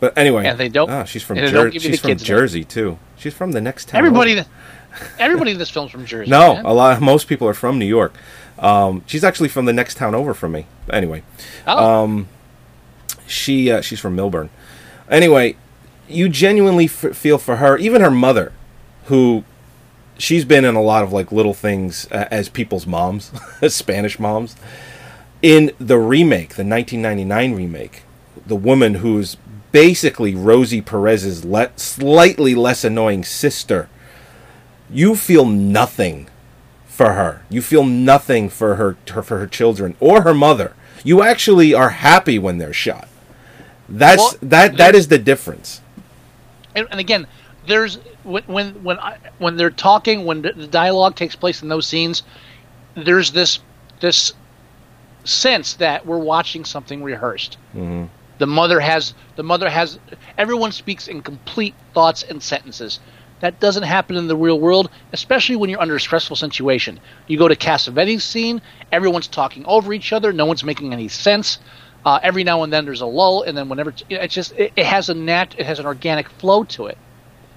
But anyway, and they don't. Oh, she's from Jer- she's from Jersey that. too. She's from the next town. Everybody, that, everybody in this film's from Jersey. No, man. a lot. Most people are from New York. Um, she's actually from the next town over from me. Anyway, oh. um, she uh, she's from Millburn. Anyway, you genuinely f- feel for her. Even her mother, who she's been in a lot of like little things uh, as people's moms, as Spanish moms. In the remake, the nineteen ninety-nine remake, the woman who's basically Rosie Perez's le- slightly less annoying sister, you feel nothing. For her, you feel nothing for her, her for her children or her mother. You actually are happy when they're shot. That's well, that that is the difference. And, and again, there's when when when, I, when they're talking, when the dialogue takes place in those scenes, there's this this sense that we're watching something rehearsed. Mm-hmm. The mother has the mother has everyone speaks in complete thoughts and sentences. That doesn't happen in the real world, especially when you're under a stressful situation. You go to Cassavetes' scene, everyone's talking over each other, no one's making any sense. Uh, every now and then there's a lull, and then whenever – it's just it, – it has a nat- it has an organic flow to it.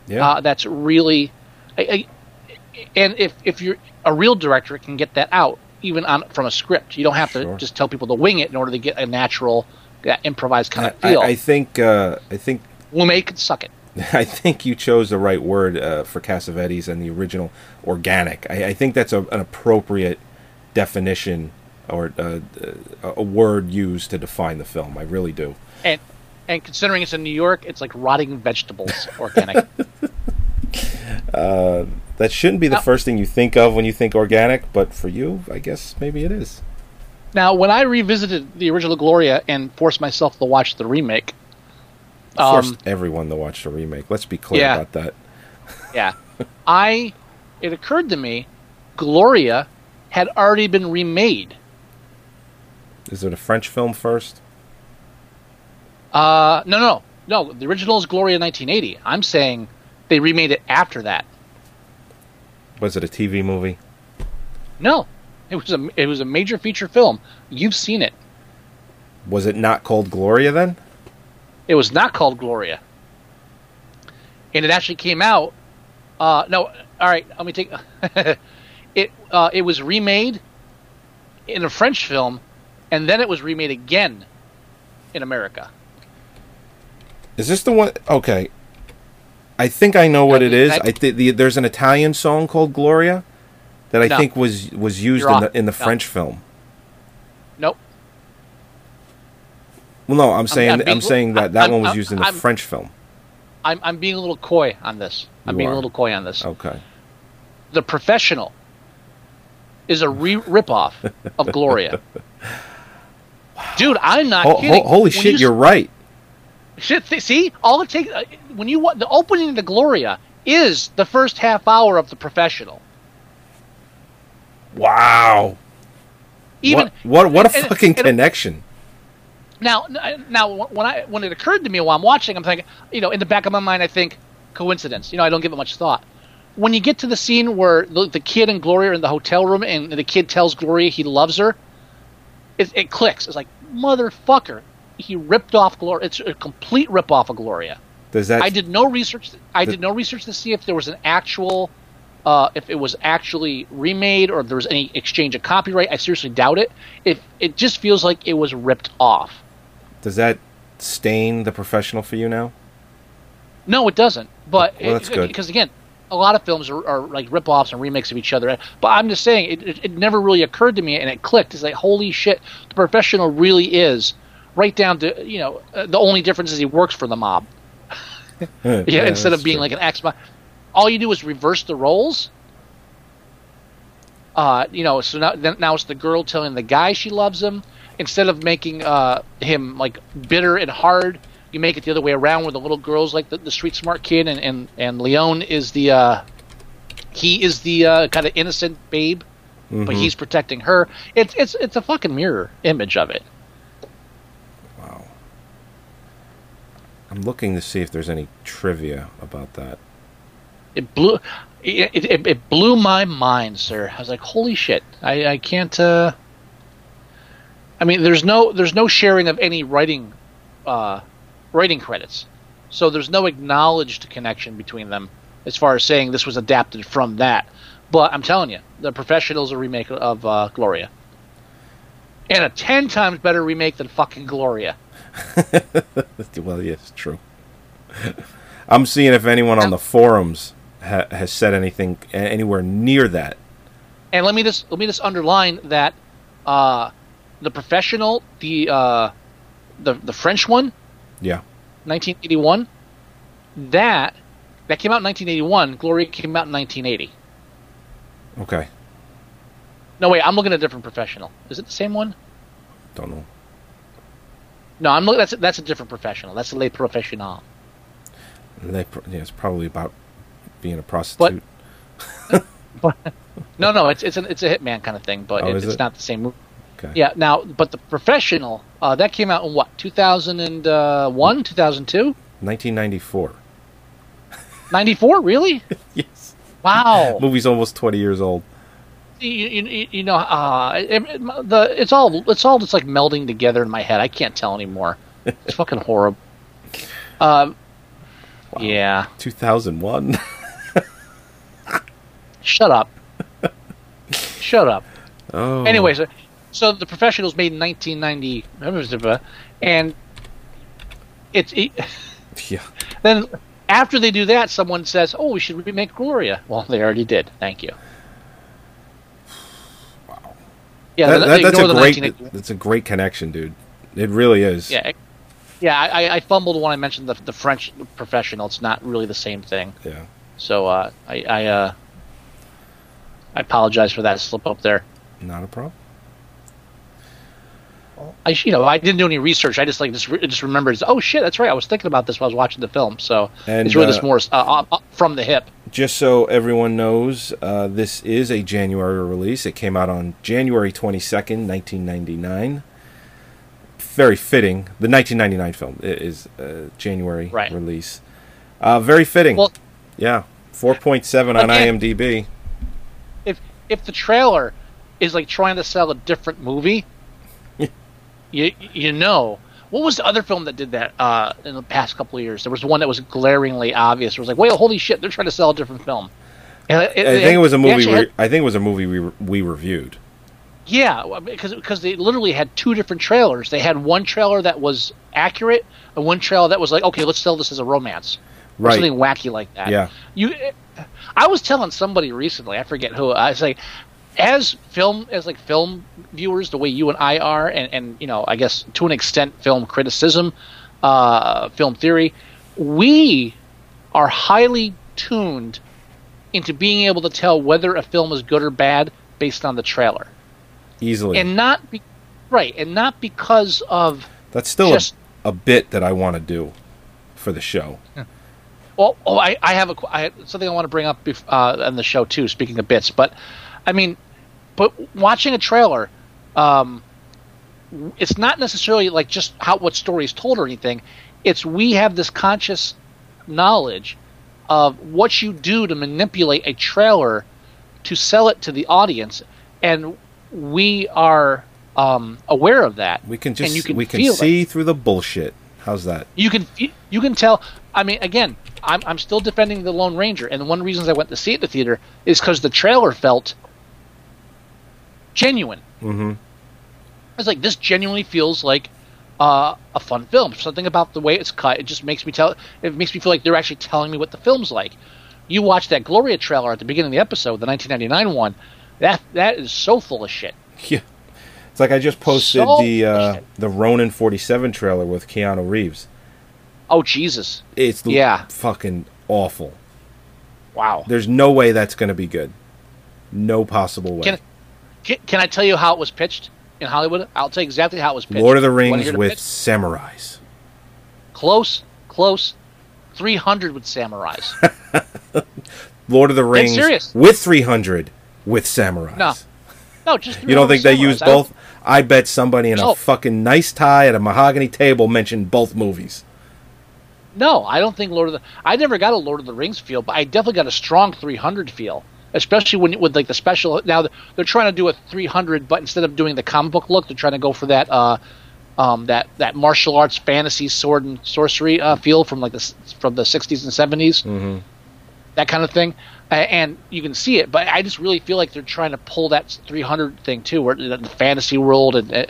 Yeah. Uh, that's really I, I, and if, if you're – a real director can get that out even on from a script. You don't have to sure. just tell people to wing it in order to get a natural uh, improvised kind I, of feel. I, I think uh, – I think Lumet could suck it. I think you chose the right word uh, for Cassavetes and the original organic. I, I think that's a, an appropriate definition or uh, a word used to define the film. I really do. And and considering it's in New York, it's like rotting vegetables, organic. Uh, that shouldn't be the first thing you think of when you think organic, but for you, I guess maybe it is. Now, when I revisited the original Gloria and forced myself to watch the remake... Um, forced everyone to watch the remake. Let's be clear yeah, about that. yeah. I. It occurred to me, Gloria had already been remade. Is it a French film first? Uh, no, no. No, the original is Gloria nineteen eighty. I'm saying they remade it after that. Was it a T V movie? No. It was a, it was a major feature film. You've seen it. Was it not called Gloria then? It was not called Gloria. And it actually came out... Uh, no, all right, let me take... it, uh, it was remade in a French film, and then it was remade again in America. Is this the one... Okay. I think I know what it is. I th- the, there's an Italian song called Gloria that I no. think was, was used in the, in the no. French film. Nope. Well, no, I'm saying I'm, being, I'm saying that that I'm, one was used in the I'm, French film. I'm I'm being a little coy on this. I'm you being are. a little coy on this. Okay. The Professional is a re- ripoff of Gloria. Wow. Dude, I'm not ho- kidding. Ho- holy when shit, you, you're right. Shit, th- see, all it takes uh, when you the opening to Gloria is the first half hour of The Professional. Wow. Even what what, what a and, fucking and, connection. And, Now, now, when I when it occurred to me while I'm watching, I'm thinking, you know, in the back of my mind, I think coincidence. You know, I don't give it much thought. When you get to the scene where the, the kid and Gloria are in the hotel room, and the kid tells Gloria he loves her, it, it clicks. It's like, motherfucker, he ripped off Gloria. It's a complete rip off of Gloria. Does that? I did no research. I the, did no research to see if there was an actual, uh, if it was actually remade or if there was any exchange of copyright. I seriously doubt it. If it just feels like it was ripped off. Does that stain The Professional for you now? No, it doesn't. But well, that's it, good. Because again, a lot of films are, are like ripoffs and remakes of each other. But I'm just saying, it, it, it never really occurred to me, and it clicked. It's like, holy shit, The Professional really is right down to you know uh, the only difference is he works for the mob. yeah, yeah, instead of being true. like an ex-mob, all you do is reverse the roles. Uh, you know, so now then, now it's the girl telling the guy she loves him. Instead of making uh, him like bitter and hard, you make it the other way around, where the little girl's like the, the street smart kid, and, and, and Leon is the uh, he is the uh, kind of innocent babe, mm-hmm. but he's protecting her. It's it's it's a fucking mirror image of it. Wow. I'm looking to see if there's any trivia about that. It blew it it, it blew my mind, sir. I was like, holy shit! I I can't. Uh... I mean, there's no there's no sharing of any writing, uh, writing credits, so there's no acknowledged connection between them as far as saying this was adapted from that. But I'm telling you, The Professional's a remake of uh, Gloria, and a ten times better remake than fucking Gloria. Well, yes, true. I'm seeing if anyone on the forums ha- has said anything anywhere near that. And let me just let me just underline that. Uh, The Professional, the uh, the the French one, yeah, nineteen eighty-one. That that came out in nineteen eighty-one. Gloria came out in nineteen eighty. Okay. No, wait, I'm looking at a different Professional. Is it the same one? Don't know. No, I'm looking. That's that's a different Professional. That's Le Professionnal. Le Pro, yeah, it's probably about being a prostitute. But, but no, no, it's it's an, it's a hitman kind of thing, but oh, it, it's it? not the same movie. Okay. Yeah, now, but The Professional, uh, that came out in what, two thousand one, two thousand two? nineteen ninety-four. ninety-four, really? Yes. Wow. Movie's almost twenty years old. You, you, you know, uh, it, it, the it's all it's all just like melding together in my head. I can't tell anymore. It's fucking horrible. Um, wow. Yeah. two thousand one? Shut up. Shut up. Oh. Anyways... So The Professional's made in nineteen ninety, and it's it, yeah. Then after they do that, someone says, "Oh, we should remake Gloria." Well, they already did. Thank you. Wow. Yeah, that, that, that's a great. That's a great connection, dude. It really is. Yeah, it, yeah. I, I fumbled when I mentioned the the French Professional. It's not really the same thing. Yeah. So uh, I I, uh, I apologize for that slip up there. Not a problem. I you know I didn't do any research. I just like just, re- just remembered. Oh shit, that's right. I was thinking about this while I was watching the film. So and, it's really uh, just more uh, uh, from the hip. Just so everyone knows, uh, this is a January release. It came out on January twenty-second, nineteen ninety-nine. Very fitting. The nineteen ninety-nine film is a January right. release. Uh, very fitting. Well, yeah, four point seven on IMDb. If if the trailer is like trying to sell a different movie. You you know, what was the other film that did that uh, in the past couple of years? There was one that was glaringly obvious. It was like, wait, holy shit, they're trying to sell a different film. And it, I, it, think it was a movie we, had, I think it was a movie we we reviewed. Yeah, because because they literally had two different trailers. They had one trailer that was accurate and one trailer that was like, okay, let's sell this as a romance. Right. Or something wacky like that. Yeah. You, I was telling somebody recently, I forget who, I was like, As film, as like film viewers, the way you and I are, and, and you know, I guess to an extent, film criticism, uh, film theory, we are highly tuned into being able to tell whether a film is good or bad based on the trailer, easily, and not be, right, and not because of that's still just, a, a bit that I want to do for the show. Yeah. Well, oh, I, I have a I, something I want to bring up bef- uh, on the show too. Speaking of bits, but. I mean, but watching a trailer, um, it's not necessarily like just how what story is told or anything. It's we have this conscious knowledge of what you do to manipulate a trailer to sell it to the audience, and we are um, aware of that. We can just and you can we can feel see it. Through the bullshit. How's that? You can you can tell. I mean, again, I'm I'm still defending The Lone Ranger, and one of the reasons I went to see it in the theater is because the trailer felt. Genuine. Mm-hmm. It's like this genuinely feels like uh, a fun film. Something about the way it's cut, it just makes me tell. It makes me feel like they're actually telling me what the film's like. You watch that Gloria trailer at the beginning of the episode, the nineteen ninety-nine one. That that is so full of shit. Yeah, it's like I just posted so the uh, the Ronin forty-seven trailer with Keanu Reeves. Oh Jesus! It's yeah. fucking awful. Wow. There's no way that's going to be good. No possible way. Can Can I tell you how it was pitched in Hollywood? I'll tell you exactly how it was pitched. Lord of the Rings the with pitch? Samurais. Close, close. three hundred with samurais. Lord of the Rings with three hundred with samurais. No, no just You don't think they samurais. Used both? I, I bet somebody in no. a fucking nice tie at a mahogany table mentioned both movies. No, I don't think Lord of the... I never got a Lord of the Rings feel, but I definitely got a strong three hundred feel. Especially when with like the special now they're trying to do a three hundred, but instead of doing the comic book look, they're trying to go for that uh, um, that that martial arts fantasy sword and sorcery uh, feel from like the from the sixties and seventies, mm-hmm. that kind of thing. Uh, and you can see it, but I just really feel like they're trying to pull that three hundred thing too, where the fantasy world and uh,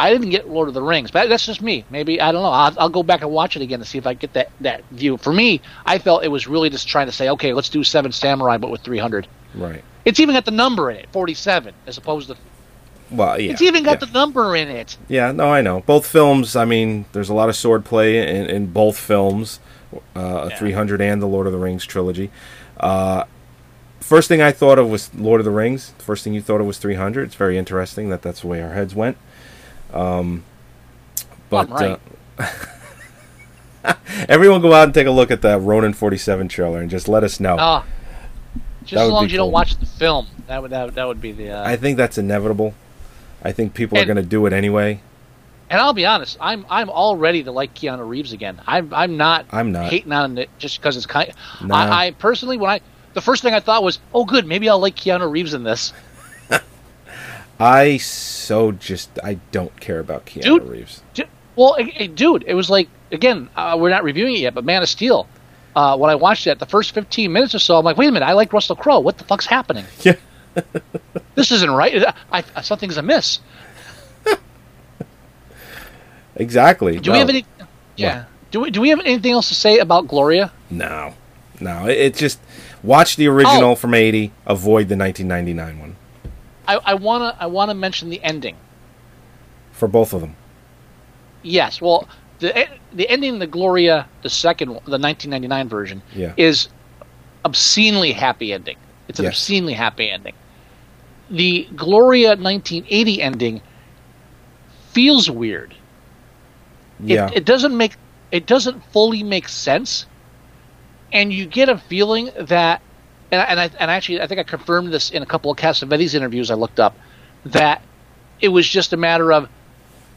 I didn't get Lord of the Rings, but that's just me. Maybe I don't know. I'll, I'll go back and watch it again to see if I get that, that view. For me, I felt it was really just trying to say, okay, let's do Seven Samurai, but with three hundred. Right. It's even got the number in it, forty-seven, as opposed to. Well, yeah. It's even got yeah. the number in it. Yeah. No, I know. Both films. I mean, there's a lot of swordplay in, in both films, uh, yeah. three hundred and the Lord of the Rings trilogy. Uh, first thing I thought of was Lord of the Rings. First thing you thought of was three hundred. It's very interesting that that's the way our heads went. Um, but right. uh, everyone go out and take a look at that Ronin forty-seven trailer and just let us know. Uh, just as long as you cool. don't watch the film, that would that, that would be the. Uh... I think that's inevitable. I think people and, are going to do it anyway. And I'll be honest, I'm I'm all ready to like Keanu Reeves again. I'm I'm not I'm not hating on it just because it's kind. Nah. I, I personally, when I the first thing I thought was, oh, good, maybe I'll like Keanu Reeves in this. I so just I don't care about Keanu dude, Reeves. Dude, well, it, dude, it was like again uh, we're not reviewing it yet, but Man of Steel. Uh, when I watched that, the first fifteen minutes or so, I'm like, wait a minute, I like Russell Crowe. What the fuck's happening? Yeah, this isn't right. I, I, something's amiss. Exactly. Do no. we have any? Yeah. What? Do we do we have anything else to say about Gloria? No, no. It, it just watch the original oh. from eighty. Avoid the nineteen ninety-nine one. I, I wanna I wanna mention the ending. For both of them. Yes, well, the the ending, the Gloria, the second, the nineteen ninety-nine version, yeah. is obscenely happy ending. It's an yes. obscenely happy ending. The Gloria nineteen eighty ending feels weird. Yeah. It, it doesn't make it doesn't fully make sense, and you get a feeling that, and I, and I and actually I think I confirmed this in a couple of Cassavetes interviews I looked up, that it was just a matter of,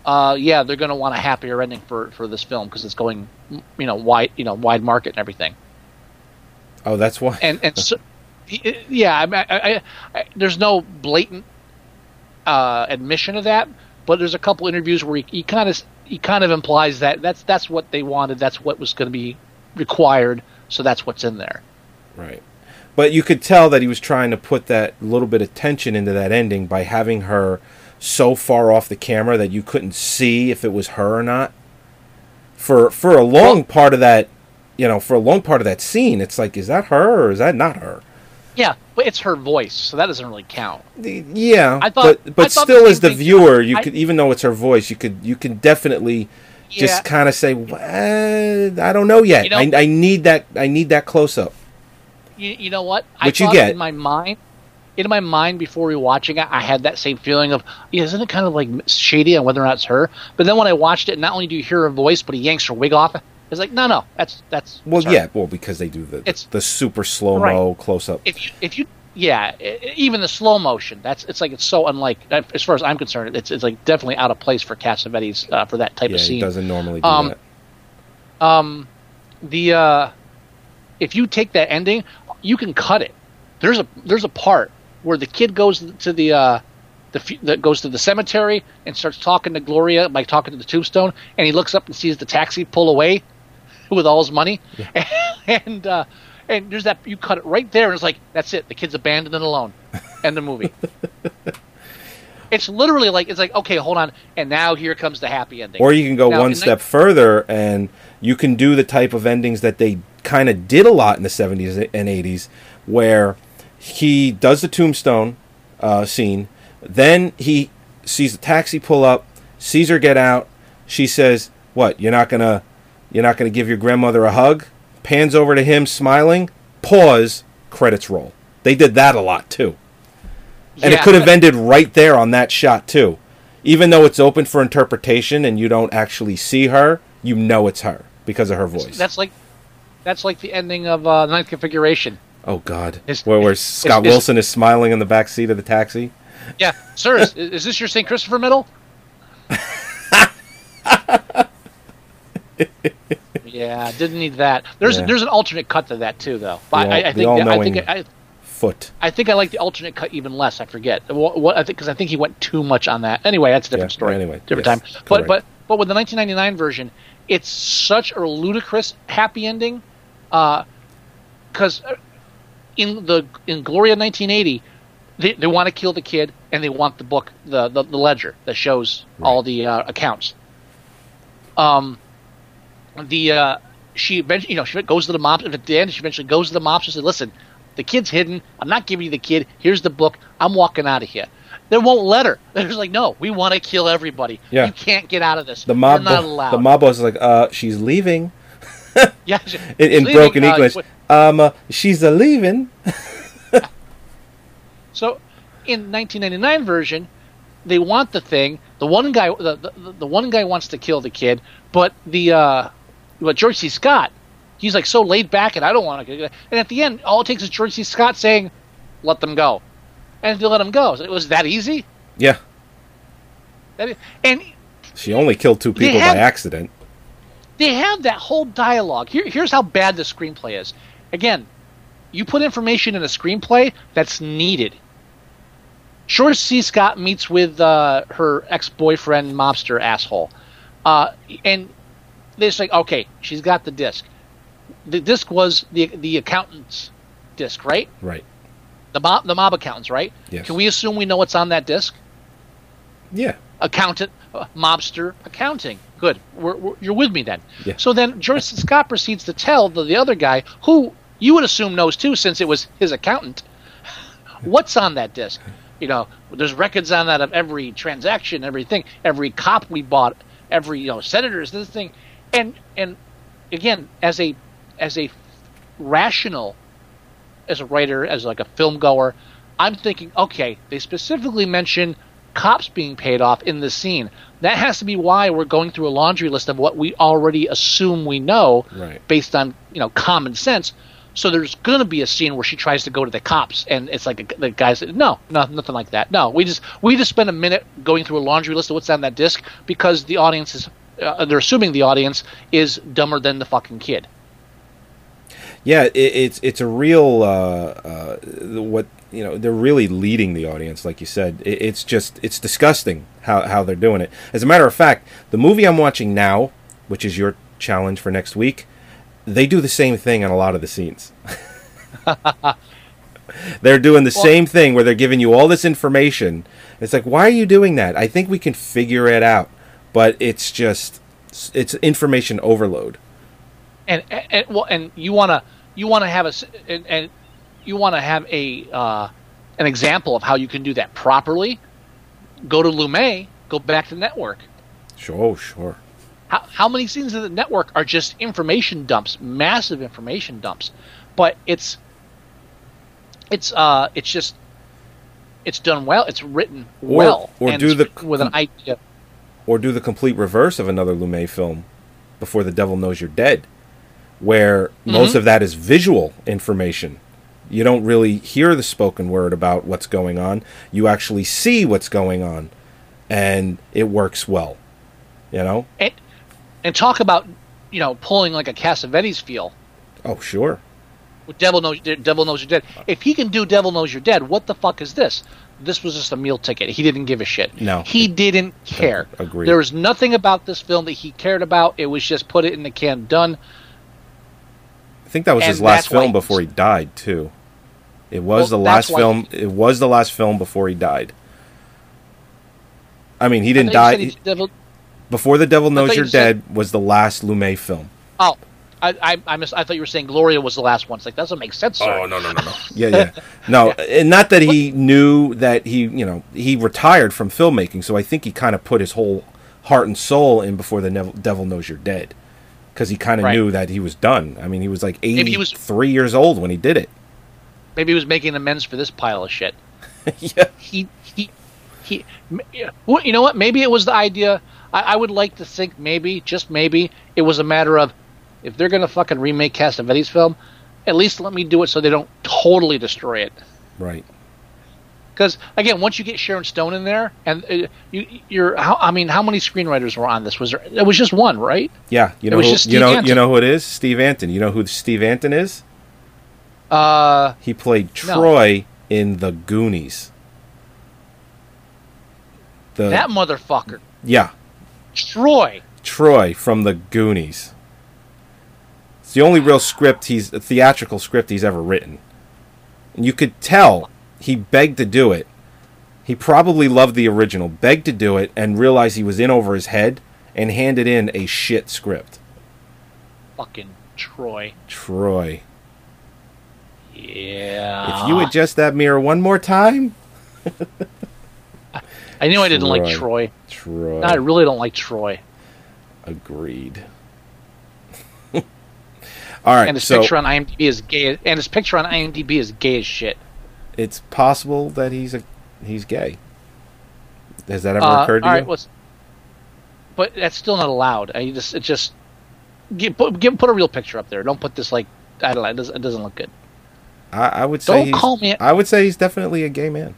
uh, yeah, they're going to want a happier ending for, for this film because it's going, you know, wide you know wide market and everything. Oh, that's why. and and so, yeah, I, I, I, there's no blatant uh, admission of that, but there's a couple interviews where he, he kind of he kind of implies that that's that's what they wanted, that's what was going to be required, so that's what's in there. Right. But you could tell that he was trying to put that little bit of tension into that ending by having her so far off the camera that you couldn't see if it was her or not. For for a long well, part of that, you know, for a long part of that scene, it's like, is that her or is that not her? Yeah, but it's her voice, so that doesn't really count. Yeah, I thought, but but I thought still, the as the viewer, I, you could, even though it's her voice, you could you can definitely yeah. just kind of say, well, I don't know yet. You know, I, I need that. I need that close up. You, you know what? Which I thought you get. in my mind, in my mind before rewatching it, I had that same feeling of, yeah, isn't it kind of like shady on whether or not it's her? But then when I watched it, not only do you hear her voice, but he yanks her wig off. It's like, no, no, that's that's. Well, sorry. yeah, well, because they do the it's, the super slow mo right. close up. If you, if you, yeah, even the slow motion, that's it's like it's so unlike. As far as I'm concerned, it's it's like definitely out of place for Cassavetes uh, for that type yeah, of scene. He doesn't normally do um, that. Um, the uh, if you take that ending, you can cut it. There's a there's a part where the kid goes to the uh, the, the goes to the cemetery and starts talking to Gloria by talking to the tombstone, and he looks up and sees the taxi pull away with all his money, yeah. and uh, and there's that, you cut it right there, and it's like, that's it, the kid's abandoned and alone, end the movie. It's literally like, it's like, okay, hold on, and now here comes the happy ending. Or you can go now, one step they- further, and you can do the type of endings that they kind of did a lot in the seventies and eighties, where he does the tombstone uh, scene, then he sees the taxi pull up, sees her get out, she says, what, you're not going to You're not going to give your grandmother a hug? Pans over to him, smiling. Pause. Credits roll. They did that a lot, too. And yeah. it could have ended right there on that shot, too. Even though it's open for interpretation and you don't actually see her, you know it's her because of her voice. That's like that's like the ending of uh, Ninth Configuration. Oh, God. Is, where where is, Scott is, Wilson is smiling in the back seat of the taxi. Yeah. Sir, is, is this your Saint Christopher medal? Yeah, didn't need that. There's yeah. there's an alternate cut to that too, though. But yeah, I, I think I think I, foot. I think I like the alternate cut even less. I forget what, what I think because I think he went too much on that. Anyway, that's a different yeah, story. Anyway, different yes, time. Correct. But but but with the nineteen ninety-nine version, it's such a ludicrous happy ending, because uh, in the in Gloria nineteen eighty, they they want to kill the kid and they want the book, the the, the ledger that shows right. all the uh, accounts. Um. The uh, she eventually, you know, she goes to the mops. At the end, she eventually goes to the mops and said, "Listen, the kid's hidden. I'm not giving you the kid. Here's the book. I'm walking out of here." They won't let her. They're just like, "No, we want to kill everybody. Yeah. You can't get out of this. The mob, not allowed." The mob boss is like, "Uh, she's leaving." yeah, she, in, in leaving, broken uh, English, um, uh, she's a leaving. So, in nineteen ninety-nine version, they want the thing. The one guy, the the, the one guy wants to kill the kid, but the. Uh, But George C. Scott, he's like so laid back, and I don't want to. And at the end, all it takes is George C. Scott saying, "Let them go," and they let him go. So it was that easy. Yeah. That, and she only killed two people have, by accident. They have that whole dialogue. Here, here's how bad the screenplay is. Again, you put information in a screenplay that's needed. George C. Scott meets with uh, her ex-boyfriend, mobster asshole, uh, and. They're just like, okay, she's got the disc. The disc was the the accountant's disc, right? Right. The mob, the mob accountants, right? Yes. Can we assume we know what's on that disc? Yeah. Accountant, uh, mobster, accounting. Good. We're, we're, you're with me then. Yeah. So then George Scott proceeds to tell the, the other guy, who you would assume knows too, since it was his accountant, what's on that disc. You know, there's records on that of every transaction, everything, every cop we bought, every, you know, senators, this thing. And and again, as a as a rational as a writer, as like a film goer, I'm thinking, okay, they specifically mention cops being paid off in this scene. That has to be why we're going through a laundry list of what we already assume we know, right, based on, you know, common sense. So there's going to be a scene where she tries to go to the cops, and it's like a, the guy said, no, no, nothing like that. No, we just we just spent a minute going through a laundry list of what's on that disc because the audience is uh, – they're assuming the audience is dumber than the fucking kid. Yeah, it, it's it's a real uh, uh, what you know they're really leading the audience, like you said. It, it's just it's disgusting how, how they're doing it. As a matter of fact, the movie I'm watching now, which is your challenge for next week, they do the same thing on a lot of the scenes. They're doing the well, same thing where they're giving you all this information. It's like, why are you doing that? I think we can figure it out, but it's just it's information overload. And, and well, and you wanna you wanna have a and, and you wanna have a uh, an example of how you can do that properly. Go to Lumet. Go back to Network. Sure, sure. How how many scenes of the Network are just information dumps, massive information dumps? But it's it's uh it's just it's done well. It's written or, well, or and do the with an idea, or do the complete reverse of another Lumet film, Before the Devil Knows You're Dead, where mm-hmm. most of that is visual information. You don't really hear the spoken word about what's going on. You actually see what's going on, and it works well, you know? And, and talk about, you know, pulling like a Cassavetes feel. Oh, sure. With Devil Knows, Devil Knows You're Dead. If he can do Devil Knows You're Dead, what the fuck is this? This was just a meal ticket. He didn't give a shit. No. He didn't care. Agreed. There was nothing about this film that he cared about. It was just put it in the can, done. I think that was and his last film before he died, too. It was well, the last film. He, it was the last film before he died. I mean, he didn't die. He, Devil, Before the Devil Knows You're Dead said, was the last Lumet film. Oh, I I, I, mis- I thought you were saying Gloria was the last one. It's like, that doesn't make sense, sir. Oh, no, no, no, no. yeah, yeah. No, yeah. And not that he knew that he, you know, he retired from filmmaking, so I think he kind of put his whole heart and soul in Before the ne- Devil Knows You're Dead. Because he kind of right. knew that he was done. I mean, he was like eighty-three was, years old when he did it. Maybe he was making amends for this pile of shit. yeah. He, he, he. You know what? Maybe it was the idea. I, I would like to think maybe, just maybe, it was a matter of, if they're going to fucking remake Cassavetes' film, at least let me do it so they don't totally destroy it. Right. Because, again, once you get Sharon Stone in there, and uh, you, you're, how, I mean, how many screenwriters were on this? Was there? It was just one, right? Yeah, you know, it was who, just Steve you know, Antin. You know who it is? Steve Antin. You know who Steve Antin is? Uh, he played Troy no. in The Goonies. The, that motherfucker. Yeah. Troy. Troy from The Goonies. It's the only real script he's a theatrical script he's ever written, and you could tell. He begged to do it. He probably loved the original, begged to do it, and realized he was in over his head and handed in a shit script. Fucking Troy. Troy. Yeah. If you adjust that mirror one more time. I knew Troy. I didn't like Troy. Troy. No, I really don't like Troy. Agreed. All right. And his so... picture on IMDb is gay. And his picture on IMDb is gay as shit. It's possible that he's a he's gay. Has that ever uh, occurred to all right, you? Well, but that's still not allowed. I just it just give, put, give, put a real picture up there. Don't put this like I don't know. It doesn't, it doesn't look good. I, I would say don't he's, call me. A, I would say he's definitely a gay man.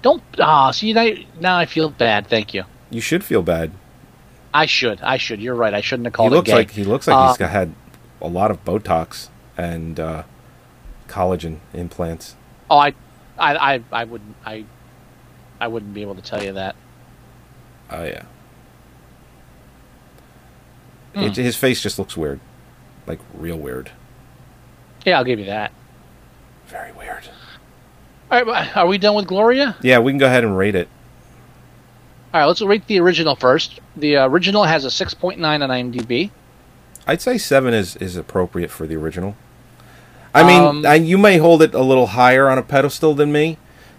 Don't ah. Oh, see now, now I feel bad. Thank you. You should feel bad. I should. I should. You're right. I shouldn't have called he looks it gay. Like, he looks like uh, he's got, had a lot of Botox and uh, collagen implants. Oh, I, I, I, I wouldn't, I, I wouldn't be able to tell you that. Oh yeah. Mm. It, his face just looks weird, like real weird. Yeah, I'll give you that. Very weird. All right, are we done with Gloria? Yeah, we can go ahead and rate it. All right, let's rate the original first. The original has a six point nine on IMDb. I'd say seven is, is appropriate for the original. I mean, um, you may hold it a little higher on a pedestal than me.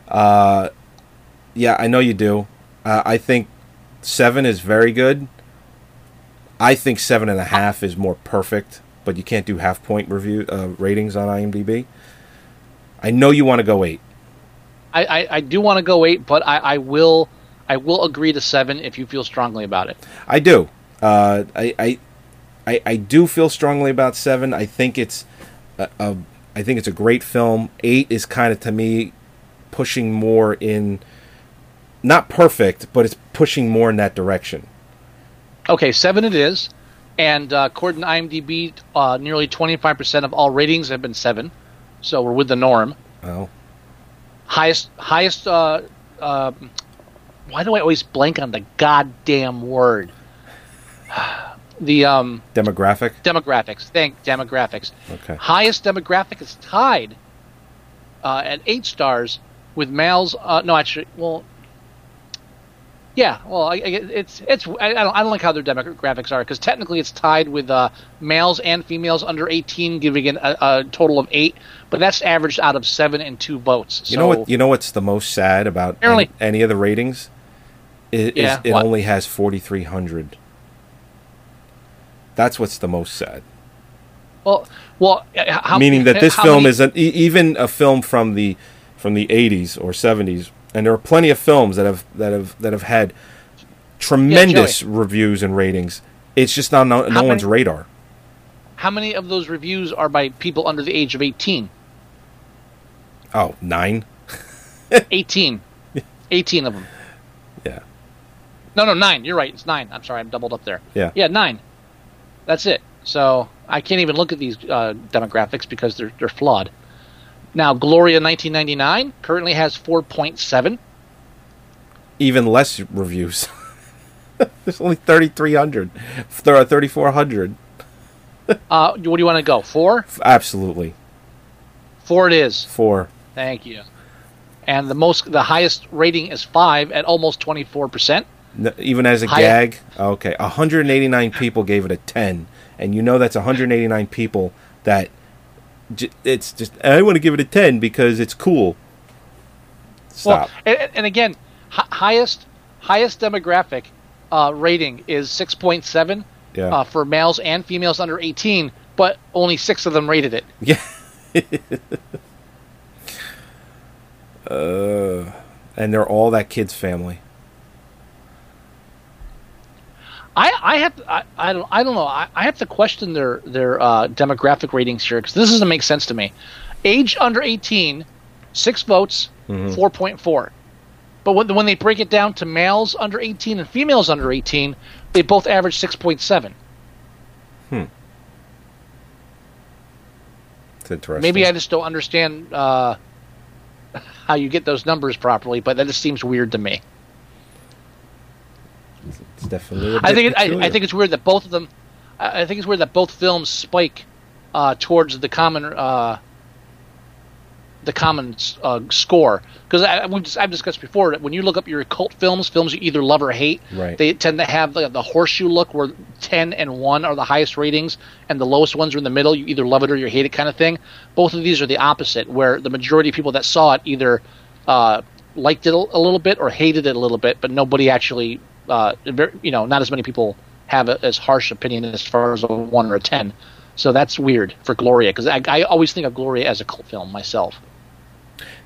Uh, yeah, I know you do. Uh, I think seven is very good. I think seven and a half is more perfect but you can't do half point review uh, ratings on IMDb. I know you want to go eight. I, I, I do want to go eight, but I, I will I will agree to seven if you feel strongly about it. I do. Uh, I, I I I do feel strongly about seven. I think it's a, a I think it's a great film. Eight is kind of, to me, pushing more in, not perfect, but it's pushing more in that direction. Okay, seven it is, and uh, according to IMDb, uh, nearly twenty-five percent of all ratings have been seven, so we're with the norm. Oh. Highest, highest. Uh, uh, why do I always blank on the goddamn word? The um, demographic. Demographics. Thank demographics. Okay. Highest demographic is tied uh, at eight stars with males. Uh, no, actually, well, yeah, well, I, I, it's it's. I, I don't. I don't like how their demographics are, because technically it's tied with uh, males and females under eighteen, giving it a, a total of eight. But that's averaged out of seven and two votes. So. You know what? You know what's the most sad about any, any of the ratings? It, yeah, is, it only has forty-three hundred. That's what's the most sad. Well, well, how, meaning that this film many... is an, even a film from the from the eighties or seventies, and there are plenty of films that have that have that have had tremendous yeah, reviews and ratings. It's just not no, no many, one's radar. How many of those reviews are by people under the age of eighteen? Oh, nine. eighteen. eighteen of them. Yeah. No, no, nine. You're right. It's nine. I'm sorry. I'm doubled up there. Yeah. Yeah, nine. That's it. So I can't even look at these uh, demographics because they're they're flawed. Now, Gloria nineteen ninety-nine currently has four point seven. Even less reviews. There's only thirty-three hundred. There are thirty-four hundred. uh, what do you want to go? Four? Absolutely. Four it is. Four. Thank you. And the most, the highest rating is five at almost twenty-four percent. No, even as a High gag? Okay. one hundred eighty-nine people gave it a ten. And you know that's one hundred eighty-nine people that j- it's just, I want to give it a ten because it's cool. Stop. Well, and, and again, hi- highest highest demographic uh, rating is six point seven yeah. uh, for males and females under eighteen, but only six of them rated it. Yeah. uh, and they're all that kid's family. I, I have to, I, I don't I don't know I, I have to question their their uh, demographic ratings here, because this doesn't make sense to me. Age under eighteen, six votes, mm-hmm. four point four. But when when they break it down to males under eighteen and females under eighteen, they both average six point seven. Hmm. It's interesting. Maybe I just don't understand uh, how you get those numbers properly, but that just seems weird to me. It's definitely. I think it, I, I think it's weird that both of them. I think it's weird that both films spike uh, towards the common uh, the common uh, score, because I've discussed before that when you look up your cult films, films you either love or hate, right. They tend to have the, the horseshoe look, where ten and one are the highest ratings, and the lowest ones are in the middle. You either love it or you hate it, kind of thing. Both of these are the opposite, where the majority of people that saw it either uh, liked it a little bit or hated it a little bit, but nobody actually. Uh, you know, not as many people have a, as harsh opinion as far as a one or a ten. So that's weird for Gloria, because I, I always think of Gloria as a cult film myself.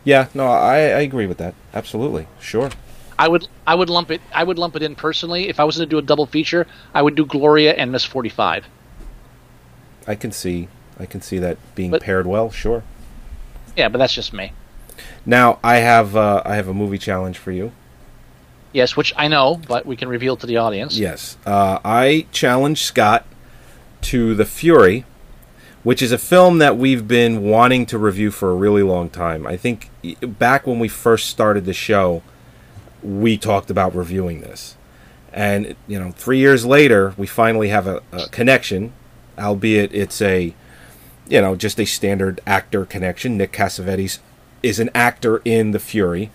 Yeah, no, I, I agree with that. Absolutely, sure. I would I would lump it I would lump it in personally. If I was going to do a double feature, I would do Gloria and Miss forty-five. I can see I can see that being but, paired well. Sure. Yeah, but that's just me. Now I have uh, I have a movie challenge for you. Yes, which I know, but we can reveal to the audience. Yes. Uh, I challenge Scott to The Fury, which is a film that we've been wanting to review for a really long time. I think back when we first started the show, we talked about reviewing this. And, you know, three years later, we finally have a, a connection, albeit it's a, you know, just a standard actor connection. Nick Cassavetes is an actor in The Fury.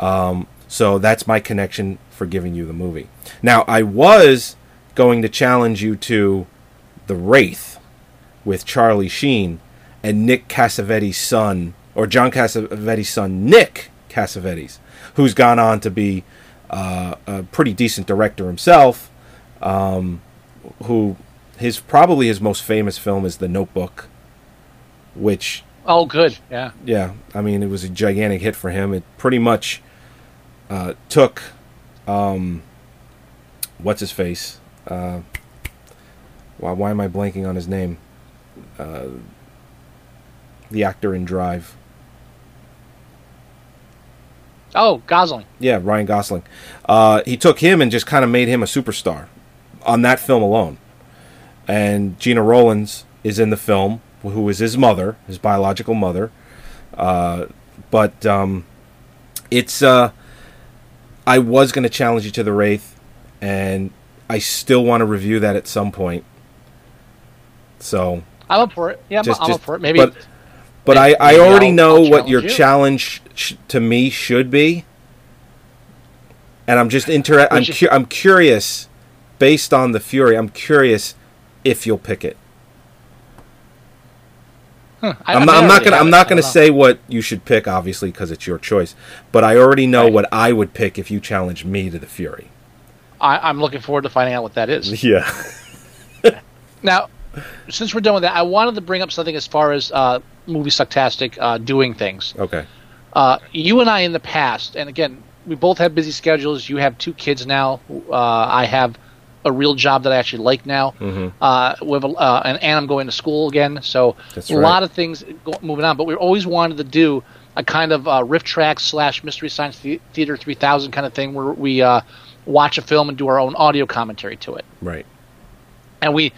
Um... So that's my connection for giving you the movie. Now, I was going to challenge you to The Wraith with Charlie Sheen and Nick Cassavetes' son, or John Cassavetes' son, Nick Cassavetes, who's gone on to be uh, a pretty decent director himself, um, who his probably his most famous film is The Notebook, which oh good yeah yeah I mean it was a gigantic hit for him. It pretty much uh, took um, what's his face uh, why why am I blanking on his name uh, the actor in Drive. Oh, Gosling. Yeah, Ryan Gosling. Uh, he took him and just kind of made him a superstar on that film alone. And Gena Rowlands is in the film, who is his mother, his biological mother. Uh, but um, it's... Uh, I was going to challenge you to The Wraith, and I still want to review that at some point. So... I'm up for it. Yeah, just, I'm just, up for it. Maybe... But, But I, I already I'll, know I'll what your you. challenge sh- to me should be, and I'm just inter- I'm cu- I'm curious, based on the Fury, I'm curious if you'll pick it. Huh, I, I'm, not, I'm not gonna I'm not gonna say what you should pick, obviously, because it's your choice. But I already know right. what I would pick if you challenged me to the Fury. I, I'm looking forward to finding out what that is. Yeah. Now, since we're done with that, I wanted to bring up something as far as uh, Movie Sucktastic uh, doing things. Okay. Uh, you and I in the past, and again, we both have busy schedules. You have two kids now. Uh, I have a real job that I actually like now. Mm-hmm. Uh, we have a, uh, and, and I'm going to school again. So That's a right. lot of things go, moving on. But we always wanted to do a kind of uh, riff track slash Mystery Science Theater three thousand kind of thing where we uh, watch a film and do our own audio commentary to it. Right. And we...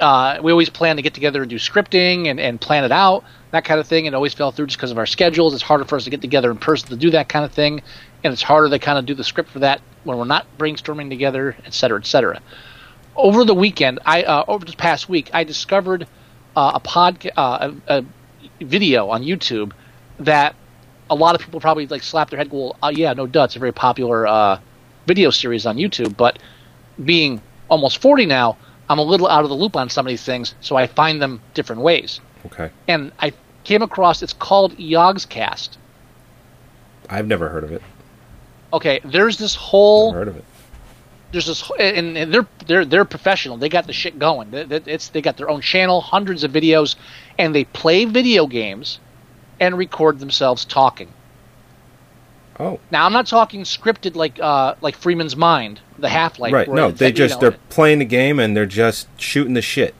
Uh, we always plan to get together and do scripting and, and plan it out, that kind of thing. It always fell through just because of our schedules. It's harder for us to get together in person to do that kind of thing, and it's harder to kind of do the script for that when we're not brainstorming together, et cetera, et cetera. Over the weekend, I uh, over this past week, I discovered uh, a podcast, uh, a, a video on YouTube that a lot of people probably like slap their head, well, uh, yeah, no duh, it's a very popular uh, video series on YouTube. But being almost forty now, I'm a little out of the loop on some of these things, so I find them different ways. Okay. And I came across, it's called Yogg's Cast. I've never heard of it. Okay, there's this whole... Never heard of it. There's this, and, and they're they're they're professional. They got the shit going. It's they got their own channel, hundreds of videos, and they play video games and record themselves talking. Oh. Now, I'm not talking scripted like uh, like Freeman's Mind, the Half-Life. Right, no, they just, they're playing the game and they're just shooting the shit.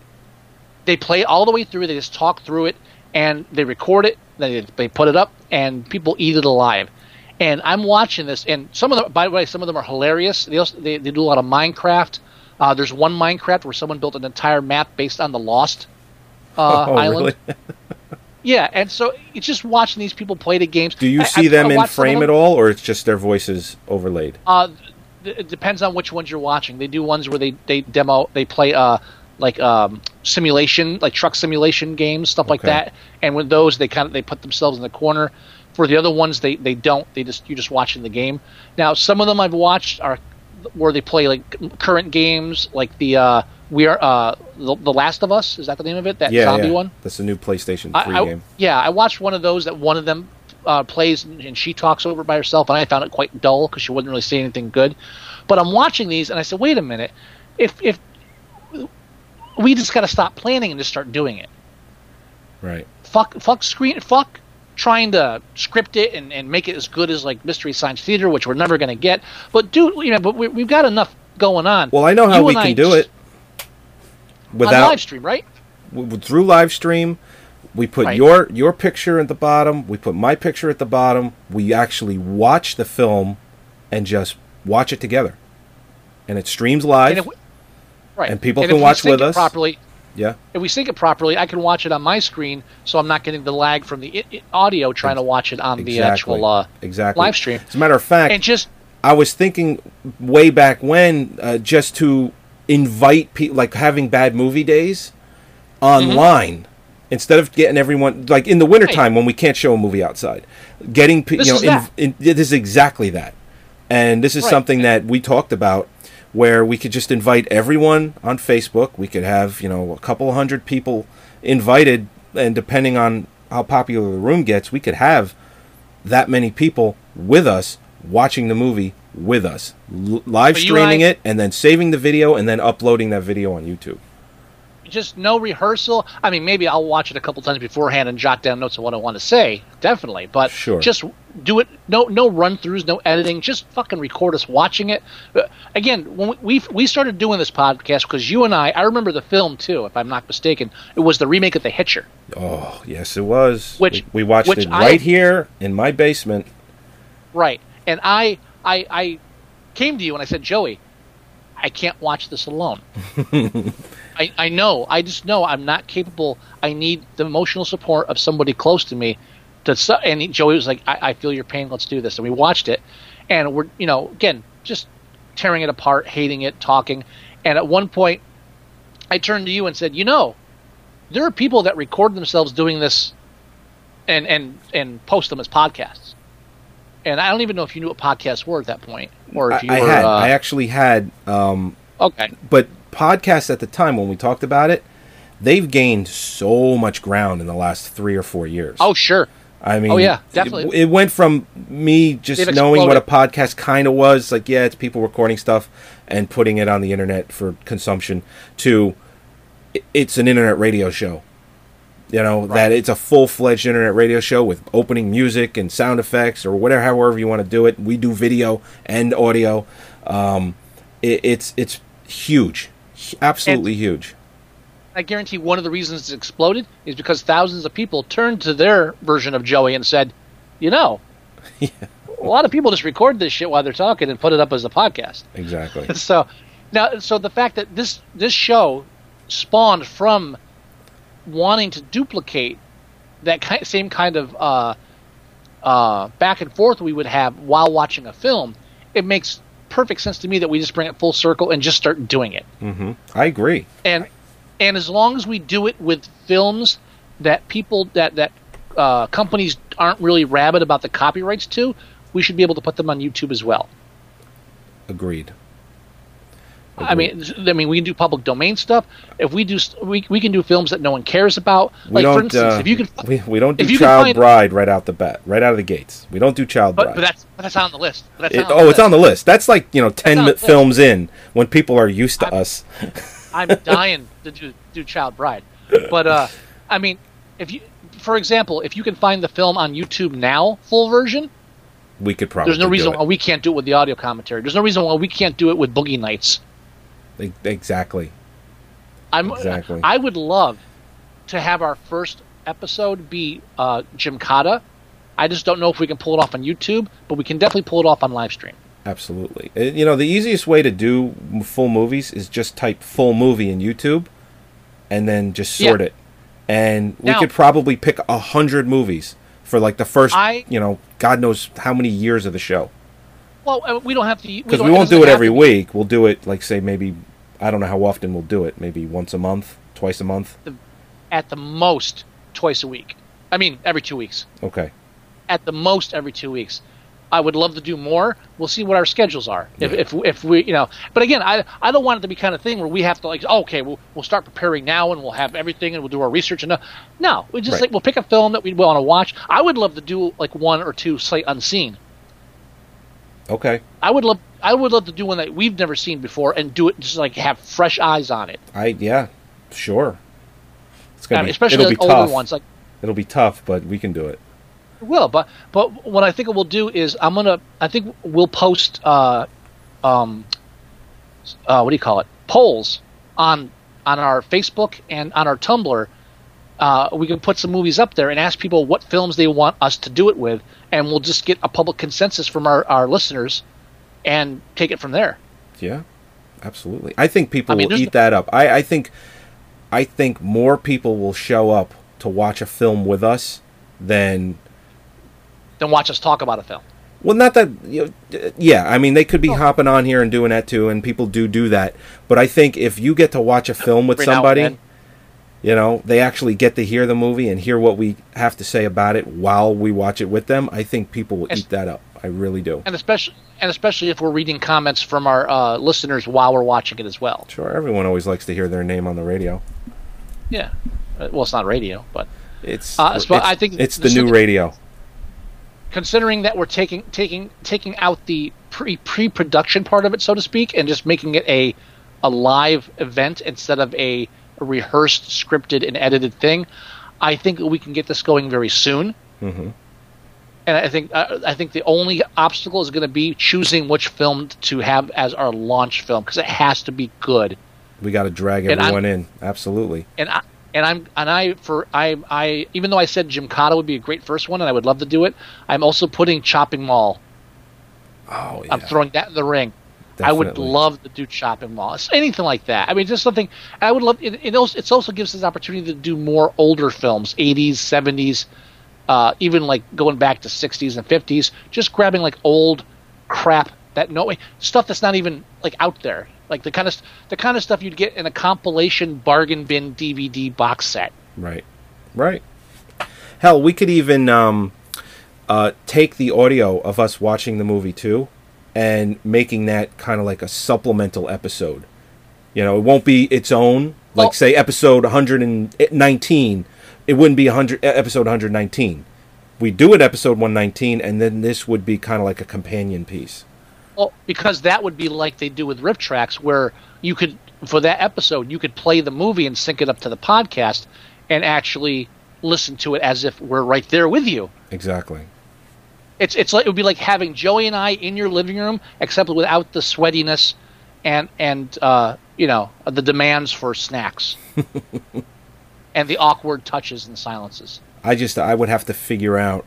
They play all the way through, they just talk through it, and they record it, they, they put it up, and people eat it alive. And I'm watching this, and some of them, by the way, some of them are hilarious. They also, they, they do a lot of Minecraft. Uh, there's one Minecraft where someone built an entire map based on the Lost uh, oh, island. Really? Yeah, and so it's just watching these people play the games. Do you see I, I, them I in frame at all, or it's just their voices overlaid? Uh, th- it depends on which ones you're watching. They do ones where they, they demo, they play uh, like um, simulation, like truck simulation games, stuff okay. like that. And with those, they kind of they put themselves in the corner. For the other ones, they, they don't. They just you're just watching the game. Now, some of them I've watched are where they play like current games, like the. Uh, We are uh, the, the Last of Us. Is that the name of it? That yeah, zombie yeah. one. That's the new PlayStation three I, I, game. Yeah, I watched one of those that one of them uh, plays and, and she talks over by herself, and I found it quite dull because she wouldn't really say anything good. But I'm watching these, and I said, "Wait a minute! If if we just got to stop planning and just start doing it, right? Fuck, fuck screen, fuck." Trying to script it and, and make it as good as like Mystery Science Theater, which we're never going to get. But dude, you know, but we, we've got enough going on. Well, I know how you we can I do just, it. Without, on live stream, right? W- through live stream, we put right. your your picture at the bottom. We put my picture at the bottom. We actually watch the film and just watch it together, and it streams live. And we, right, and people and can watch with us properly. Yeah, if we sync it properly, I can watch it on my screen, so I'm not getting the lag from the it, it audio trying to watch it on exactly. the actual uh, exactly. live stream. As a matter of fact, and just I was thinking way back when uh, just to. invite people, like having bad movie days online mm-hmm. instead of getting everyone like in the wintertime right. when we can't show a movie outside getting this you know inv- in, it is exactly that and this is right. something that we talked about where we could just invite everyone on Facebook. We could have you know a couple hundred people invited, and depending on how popular the room gets, we could have that many people with us watching the movie with us, live streaming it, and then saving the video, and then uploading that video on YouTube. just no rehearsal. I mean, maybe I'll watch it a couple times beforehand and jot down notes of what I want to say, definitely. But sure. Just do it. No, no run-throughs, no editing. Just fucking record us watching it. Uh, again, when we we started doing this podcast because you and I, I remember the film too, if I'm not mistaken. It was the remake of The Hitcher. Oh, yes, it was. Which we, we watched which it right I, here in my basement. Right, and I, I, I came to you and I said, Joey, I can't watch this alone. I, I know. I just know I'm not capable. I need the emotional support of somebody close to me. To su- and he, Joey was like, I, I feel your pain. Let's do this. And we watched it. And we're, you know, again, just tearing it apart, hating it, talking. And at one point, I turned to you and said, you know, there are people that record themselves doing this and, and, and post them as podcasts. And I don't even know if you knew what podcasts were at that point, or if you I were. Had, uh, I actually had. Um, okay. But podcasts at the time when we talked about it, they've gained so much ground in the last three or four years. Oh sure. I mean, oh yeah, definitely. It, it went from me just they've knowing exploded. What a podcast kind of was, like yeah, it's people recording stuff and putting it on the internet for consumption, to it's an internet radio show. You know, right. That it's a full-fledged internet radio show with opening music and sound effects or whatever, however you want to do it. We do video and audio. Um, it, it's it's huge, absolutely and huge. I guarantee one of the reasons it's exploded is because thousands of people turned to their version of Joey and said, you know, yeah. A lot of people just record this shit while they're talking and put it up as a podcast. Exactly. so now, so the fact that this this show spawned from wanting to duplicate that kind, same kind of uh, uh, back and forth we would have while watching a film, it makes perfect sense to me that we just bring it full circle and just start doing it. Mm-hmm. I agree. And and as long as we do it with films that people that that uh, companies aren't really rabid about the copyrights to, we should be able to put them on YouTube as well. Agreed. I mean, I mean, we can do public domain stuff. If we do, we we can do films that no one cares about. Like we don't, for instance, uh, if you can, we, we don't do Child find, Bride right out the bat, right out of the gates. We don't do Child but, Bride. But that's but that's on the list. That's it, on the oh, list. It's on the list. That's like you know, ten films in when people are used to I'm, us. I'm dying to do, do Child Bride, but uh, I mean, if you, for example, if you can find the film on YouTube now, full version. We could probably. There's no reason why we can't do it with the audio commentary. There's no reason why we can't do it with Boogie Nights. Exactly. I'm, exactly. I would love to have our first episode be uh, Gymkata. I just don't know if we can pull it off on YouTube, but we can definitely pull it off on live stream. Absolutely. You know, the easiest way to do full movies is just type full movie in YouTube and then just sort yeah. it. And we now, could probably pick a hundred movies for like the first, I, you know, God knows how many years of the show. Well, we don't have to... Because we, we won't do it every week. We'll do it, like, say, maybe... I don't know how often we'll do it. Maybe once a month, twice a month? The, at the most, twice a week. I mean, every two weeks. Okay. At the most, every two weeks. I would love to do more. We'll see what our schedules are. Yeah. If, if if we, you know... But again, I I don't want it to be kind of thing where we have to, like, oh, okay, we'll, we'll start preparing now and we'll have everything and we'll do our research. and No, no we just, right. like, we'll pick a film that we want to watch. I would love to do, like, one or two sight unseen. Okay. I would love I would love to do one that we've never seen before and do it just like have fresh eyes on it. I yeah, sure. It's gonna I mean, be especially it'll like be older tough. ones like it'll be tough, but we can do it. It will, but but what I think we'll do is I'm gonna I think we'll post uh, um uh, what do you call it? polls on on our Facebook and on our Tumblr. Uh, we can put some movies up there and ask people what films they want us to do it with, and we'll just get a public consensus from our, our listeners and take it from there. Yeah, absolutely. I think people I mean, will eat that up. I, I think I think more people will show up to watch a film with us than... Than watch us talk about a film. Well, not that... You know, yeah, I mean, they could be oh. hopping on here and doing that too, and people do do that. But I think if you get to watch a film with somebody... You know, they actually get to hear the movie and hear what we have to say about it while we watch it with them. I think people will eat that up. I really do. And especially and especially if we're reading comments from our uh, listeners while we're watching it as well. Sure, everyone always likes to hear their name on the radio. Yeah. Well, it's not radio, but... It's, uh, it's, I think it's the new radio. Considering that we're taking taking taking out the pre, pre-production part of it, so to speak, and just making it a a live event instead of a... a rehearsed, scripted, and edited thing. I think we can get this going very soon. Mm-hmm. And I think uh, I think the only obstacle is going to be choosing which film to have as our launch film, because it has to be good. We got to drag everyone in, absolutely. And I, and I'm and I for I I even though I said Gymkata would be a great first one, and I would love to do it, I'm also putting Chopping Mall. Oh, yeah. I'm throwing that in the ring. Definitely. I would love to do Chopping Mall, anything like that. I mean, just something. I would love. It, it also it also gives us an opportunity to do more older films, eighties, seventies. Uh, even like going back to sixties and fifties, just grabbing like old crap that no stuff that's not even like out there, like the kind of the kind of stuff you'd get in a compilation bargain bin D V D box set. Right, right. Hell, we could even um, uh, take the audio of us watching the movie too, and making that kind of like a supplemental episode. You know, it won't be its own. Like well, say episode one hundred nineteen. It wouldn't be one hundred, episode one hundred nineteen. We do it episode one nineteen, and then this would be kind of like a companion piece. Well, because that would be like they do with Rip Tracks, where you could, for that episode, you could play the movie and sync it up to the podcast and actually listen to it as if we're right there with you. Exactly. It's it's like, it would be like having Joey and I in your living room, except without the sweatiness and, and uh, you know, the demands for snacks. And the awkward touches and silences. I just, I would have to figure out,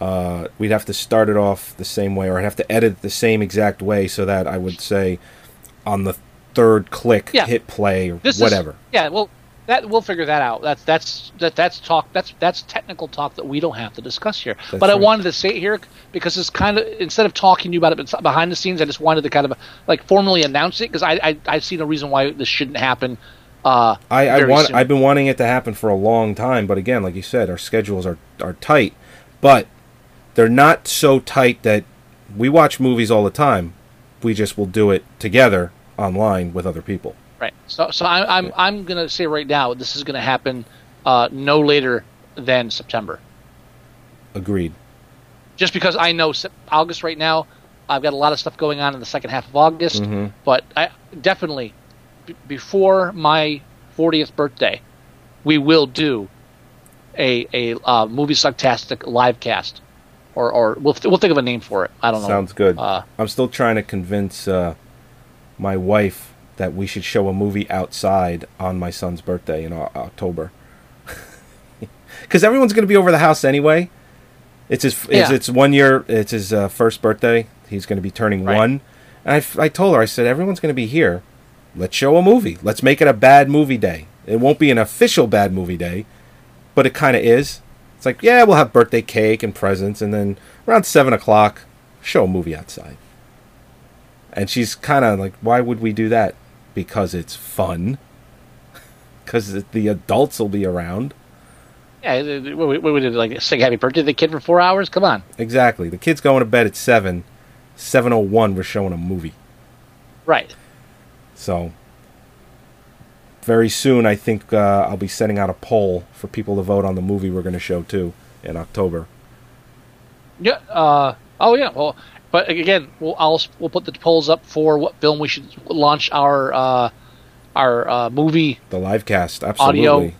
uh, we'd have to start it off the same way, or I'd have to edit the same exact way so that I would say on the third click, yeah. hit play, or this whatever. Is, yeah, well, that, we'll figure that out. That's, that's, that, that's talk, that's, that's technical talk that we don't have to discuss here. That's but right. I wanted to say it here because it's kind of, instead of talking to you about it behind the scenes, I just wanted to kind of like formally announce it because I, I, I see no reason why this shouldn't happen. Uh, I, I want. Soon. I've been wanting it to happen for a long time, but again, like you said, our schedules are, are tight. But they're not so tight that we watch movies all the time. We just will do it together online with other people. Right. So, so I, I'm I'm gonna say right now, this is gonna happen uh, no later than September. Agreed. Just because I know August right now, I've got a lot of stuff going on in the second half of August, mm-hmm. but I definitely. Before my fortieth birthday, we will do a a uh, Movie Sucktastic live cast, or or we'll we'll think of a name for it. I don't know. Sounds good. Uh, I'm still trying to convince uh, my wife that we should show a movie outside on my son's birthday in o- October, because everyone's going to be over the house anyway. It's his it's, yeah. it's one year. It's his uh, first birthday. He's going to be turning right. one, and I I told her, I said, everyone's going to be here. Let's show a movie. Let's make it a bad movie day. It won't be an official bad movie day, but it kind of is. It's like, yeah, we'll have birthday cake and presents, and then around seven o'clock, show a movie outside. And she's kind of like, why would we do that? Because it's fun. Because the adults will be around. Yeah, what would it like, sing happy birthday to the kid for four hours? Come on. Exactly. The kid's going to bed at seven. seven oh one, we're showing a movie. Right. So, very soon, I think uh, I'll be sending out a poll for people to vote on the movie we're going to show, too, in October. Yeah. Uh, oh, yeah. Well, but again, we'll I'll, we'll put the polls up for what film we should launch our uh, our uh, movie. The live cast, absolutely. Audio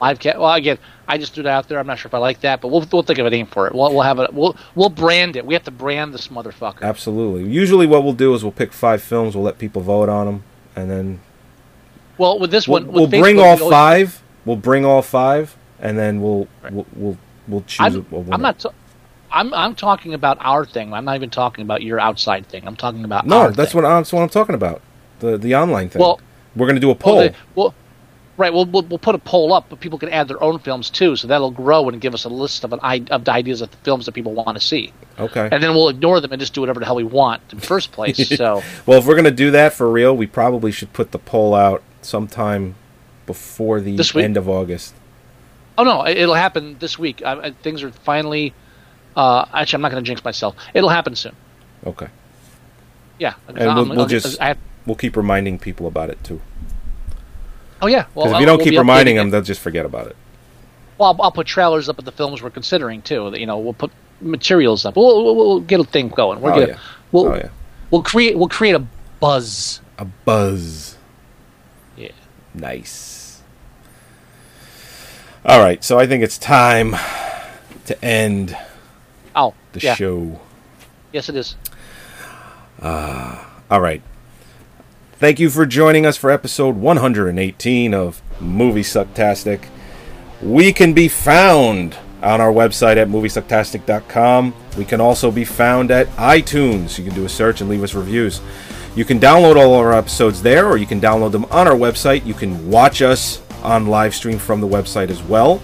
live cast. Well, again, I just threw that out there. I'm not sure if I like that, but we'll we'll think of a name for it. We'll we'll have it. We'll we'll brand it. We have to brand this motherfucker. Absolutely. Usually, what we'll do is we'll pick five films. We'll let people vote on them, and then. Well, with this we'll, one, with we'll bring Facebook, all we always... five. We'll bring all five, and then we'll right. we'll, we'll we'll choose. I'm, a, a I'm not. Ta- I'm I'm talking about our thing. I'm not even talking about your outside thing. I'm talking about no. Our that's thing. what I'm, that's what I'm talking about. The the online thing. Well, we're going to do a poll. Well, they, well Right, we'll, we'll we'll put a poll up, but people can add their own films too, so that'll grow and give us a list of an of the ideas of the films that people want to see. Okay, and then we'll ignore them and just do whatever the hell we want in the first place. So, well, if we're gonna do that for real, we probably should put the poll out sometime before the this end week? of August. Oh no, it'll happen this week. I, I, things are finally. Uh, actually, I'm not gonna jinx myself. It'll happen soon. Okay. Yeah, and I'm, we'll, we'll just have, we'll keep reminding people about it too. Oh, yeah. Because well, if you don't we'll keep reminding them, they'll just forget about it. Well, I'll, I'll put trailers up at the films we're considering, too. You know, we'll put materials up. We'll, we'll, we'll get a thing going. We're oh, gonna, yeah. We'll, oh, yeah. We'll create, we'll create a buzz. A buzz. Yeah. Nice. All right, so I think it's time to end oh, the yeah. show. Yes, it is. Uh, all right. Thank you for joining us for episode one hundred eighteen of Movie Sucktastic. We can be found on our website at movie sucktastic dot com. We can also be found at iTunes. You can do a search and leave us reviews. You can download all our episodes there, or you can download them on our website. You can watch us on live stream from the website as well.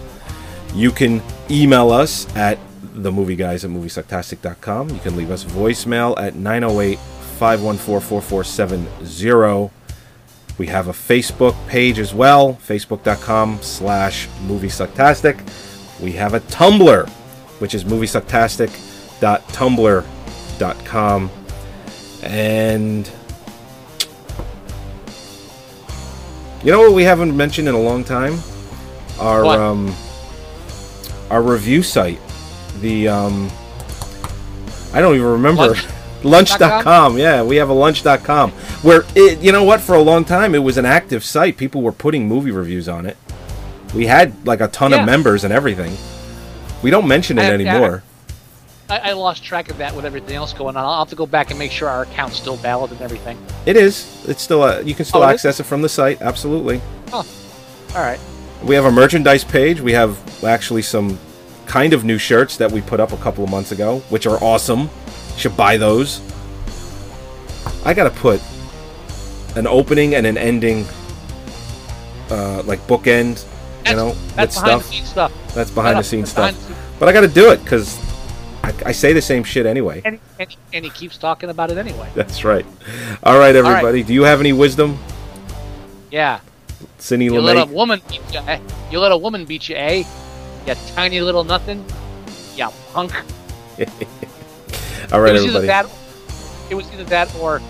You can email us at the movie guys at movie sucktastic dot com. You can leave us voicemail at nine oh eight, five one four, four four seven zero. We have a Facebook page as well, facebook dot com slash movie sucktastic. We have a Tumblr, which is movie sucktastic dot tumblr dot com. And you know what we haven't mentioned in a long time? Our what? um our review site. The um I don't even remember. lunch dot com. Yeah, we have a lunch dot com where it, you know what, for a long time it was an active site. People were putting movie reviews on it. We had like a ton yeah. of members and everything. We don't mention it I, anymore. I, I lost track of that with everything else going on. I'll have to go back and make sure our account's still valid and everything. It is. It's still uh, you can still oh, access it, it from the site. Absolutely. Oh, all right. We have a merchandise page. We have actually some kind of new shirts that we put up a couple of months ago, which are awesome. Should buy those. I gotta put an opening and an ending, uh, like bookend. That's, you know, that's behind stuff. the scenes stuff. That's behind the scenes stuff. The scene. But I gotta do it because I, I say the same shit anyway. And, and, and he keeps talking about it anyway. That's right. All right, everybody. All right. Do you have any wisdom? Yeah. Sidney you Lumet. Let a woman beat you, eh? You let a woman beat you, eh? You tiny little nothing. You punk. All right, it was everybody. That, it was either that or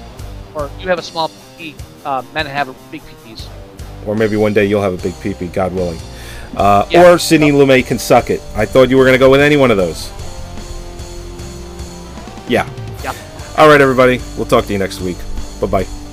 or you have a small pee, uh, men have a big peepees. Or maybe one day you'll have a big peepee, God willing. Uh, yeah, or Sidney no. Lumet can suck it. I thought you were going to go with any one of those. Yeah. Yeah. All right, everybody. We'll talk to you next week. Bye-bye.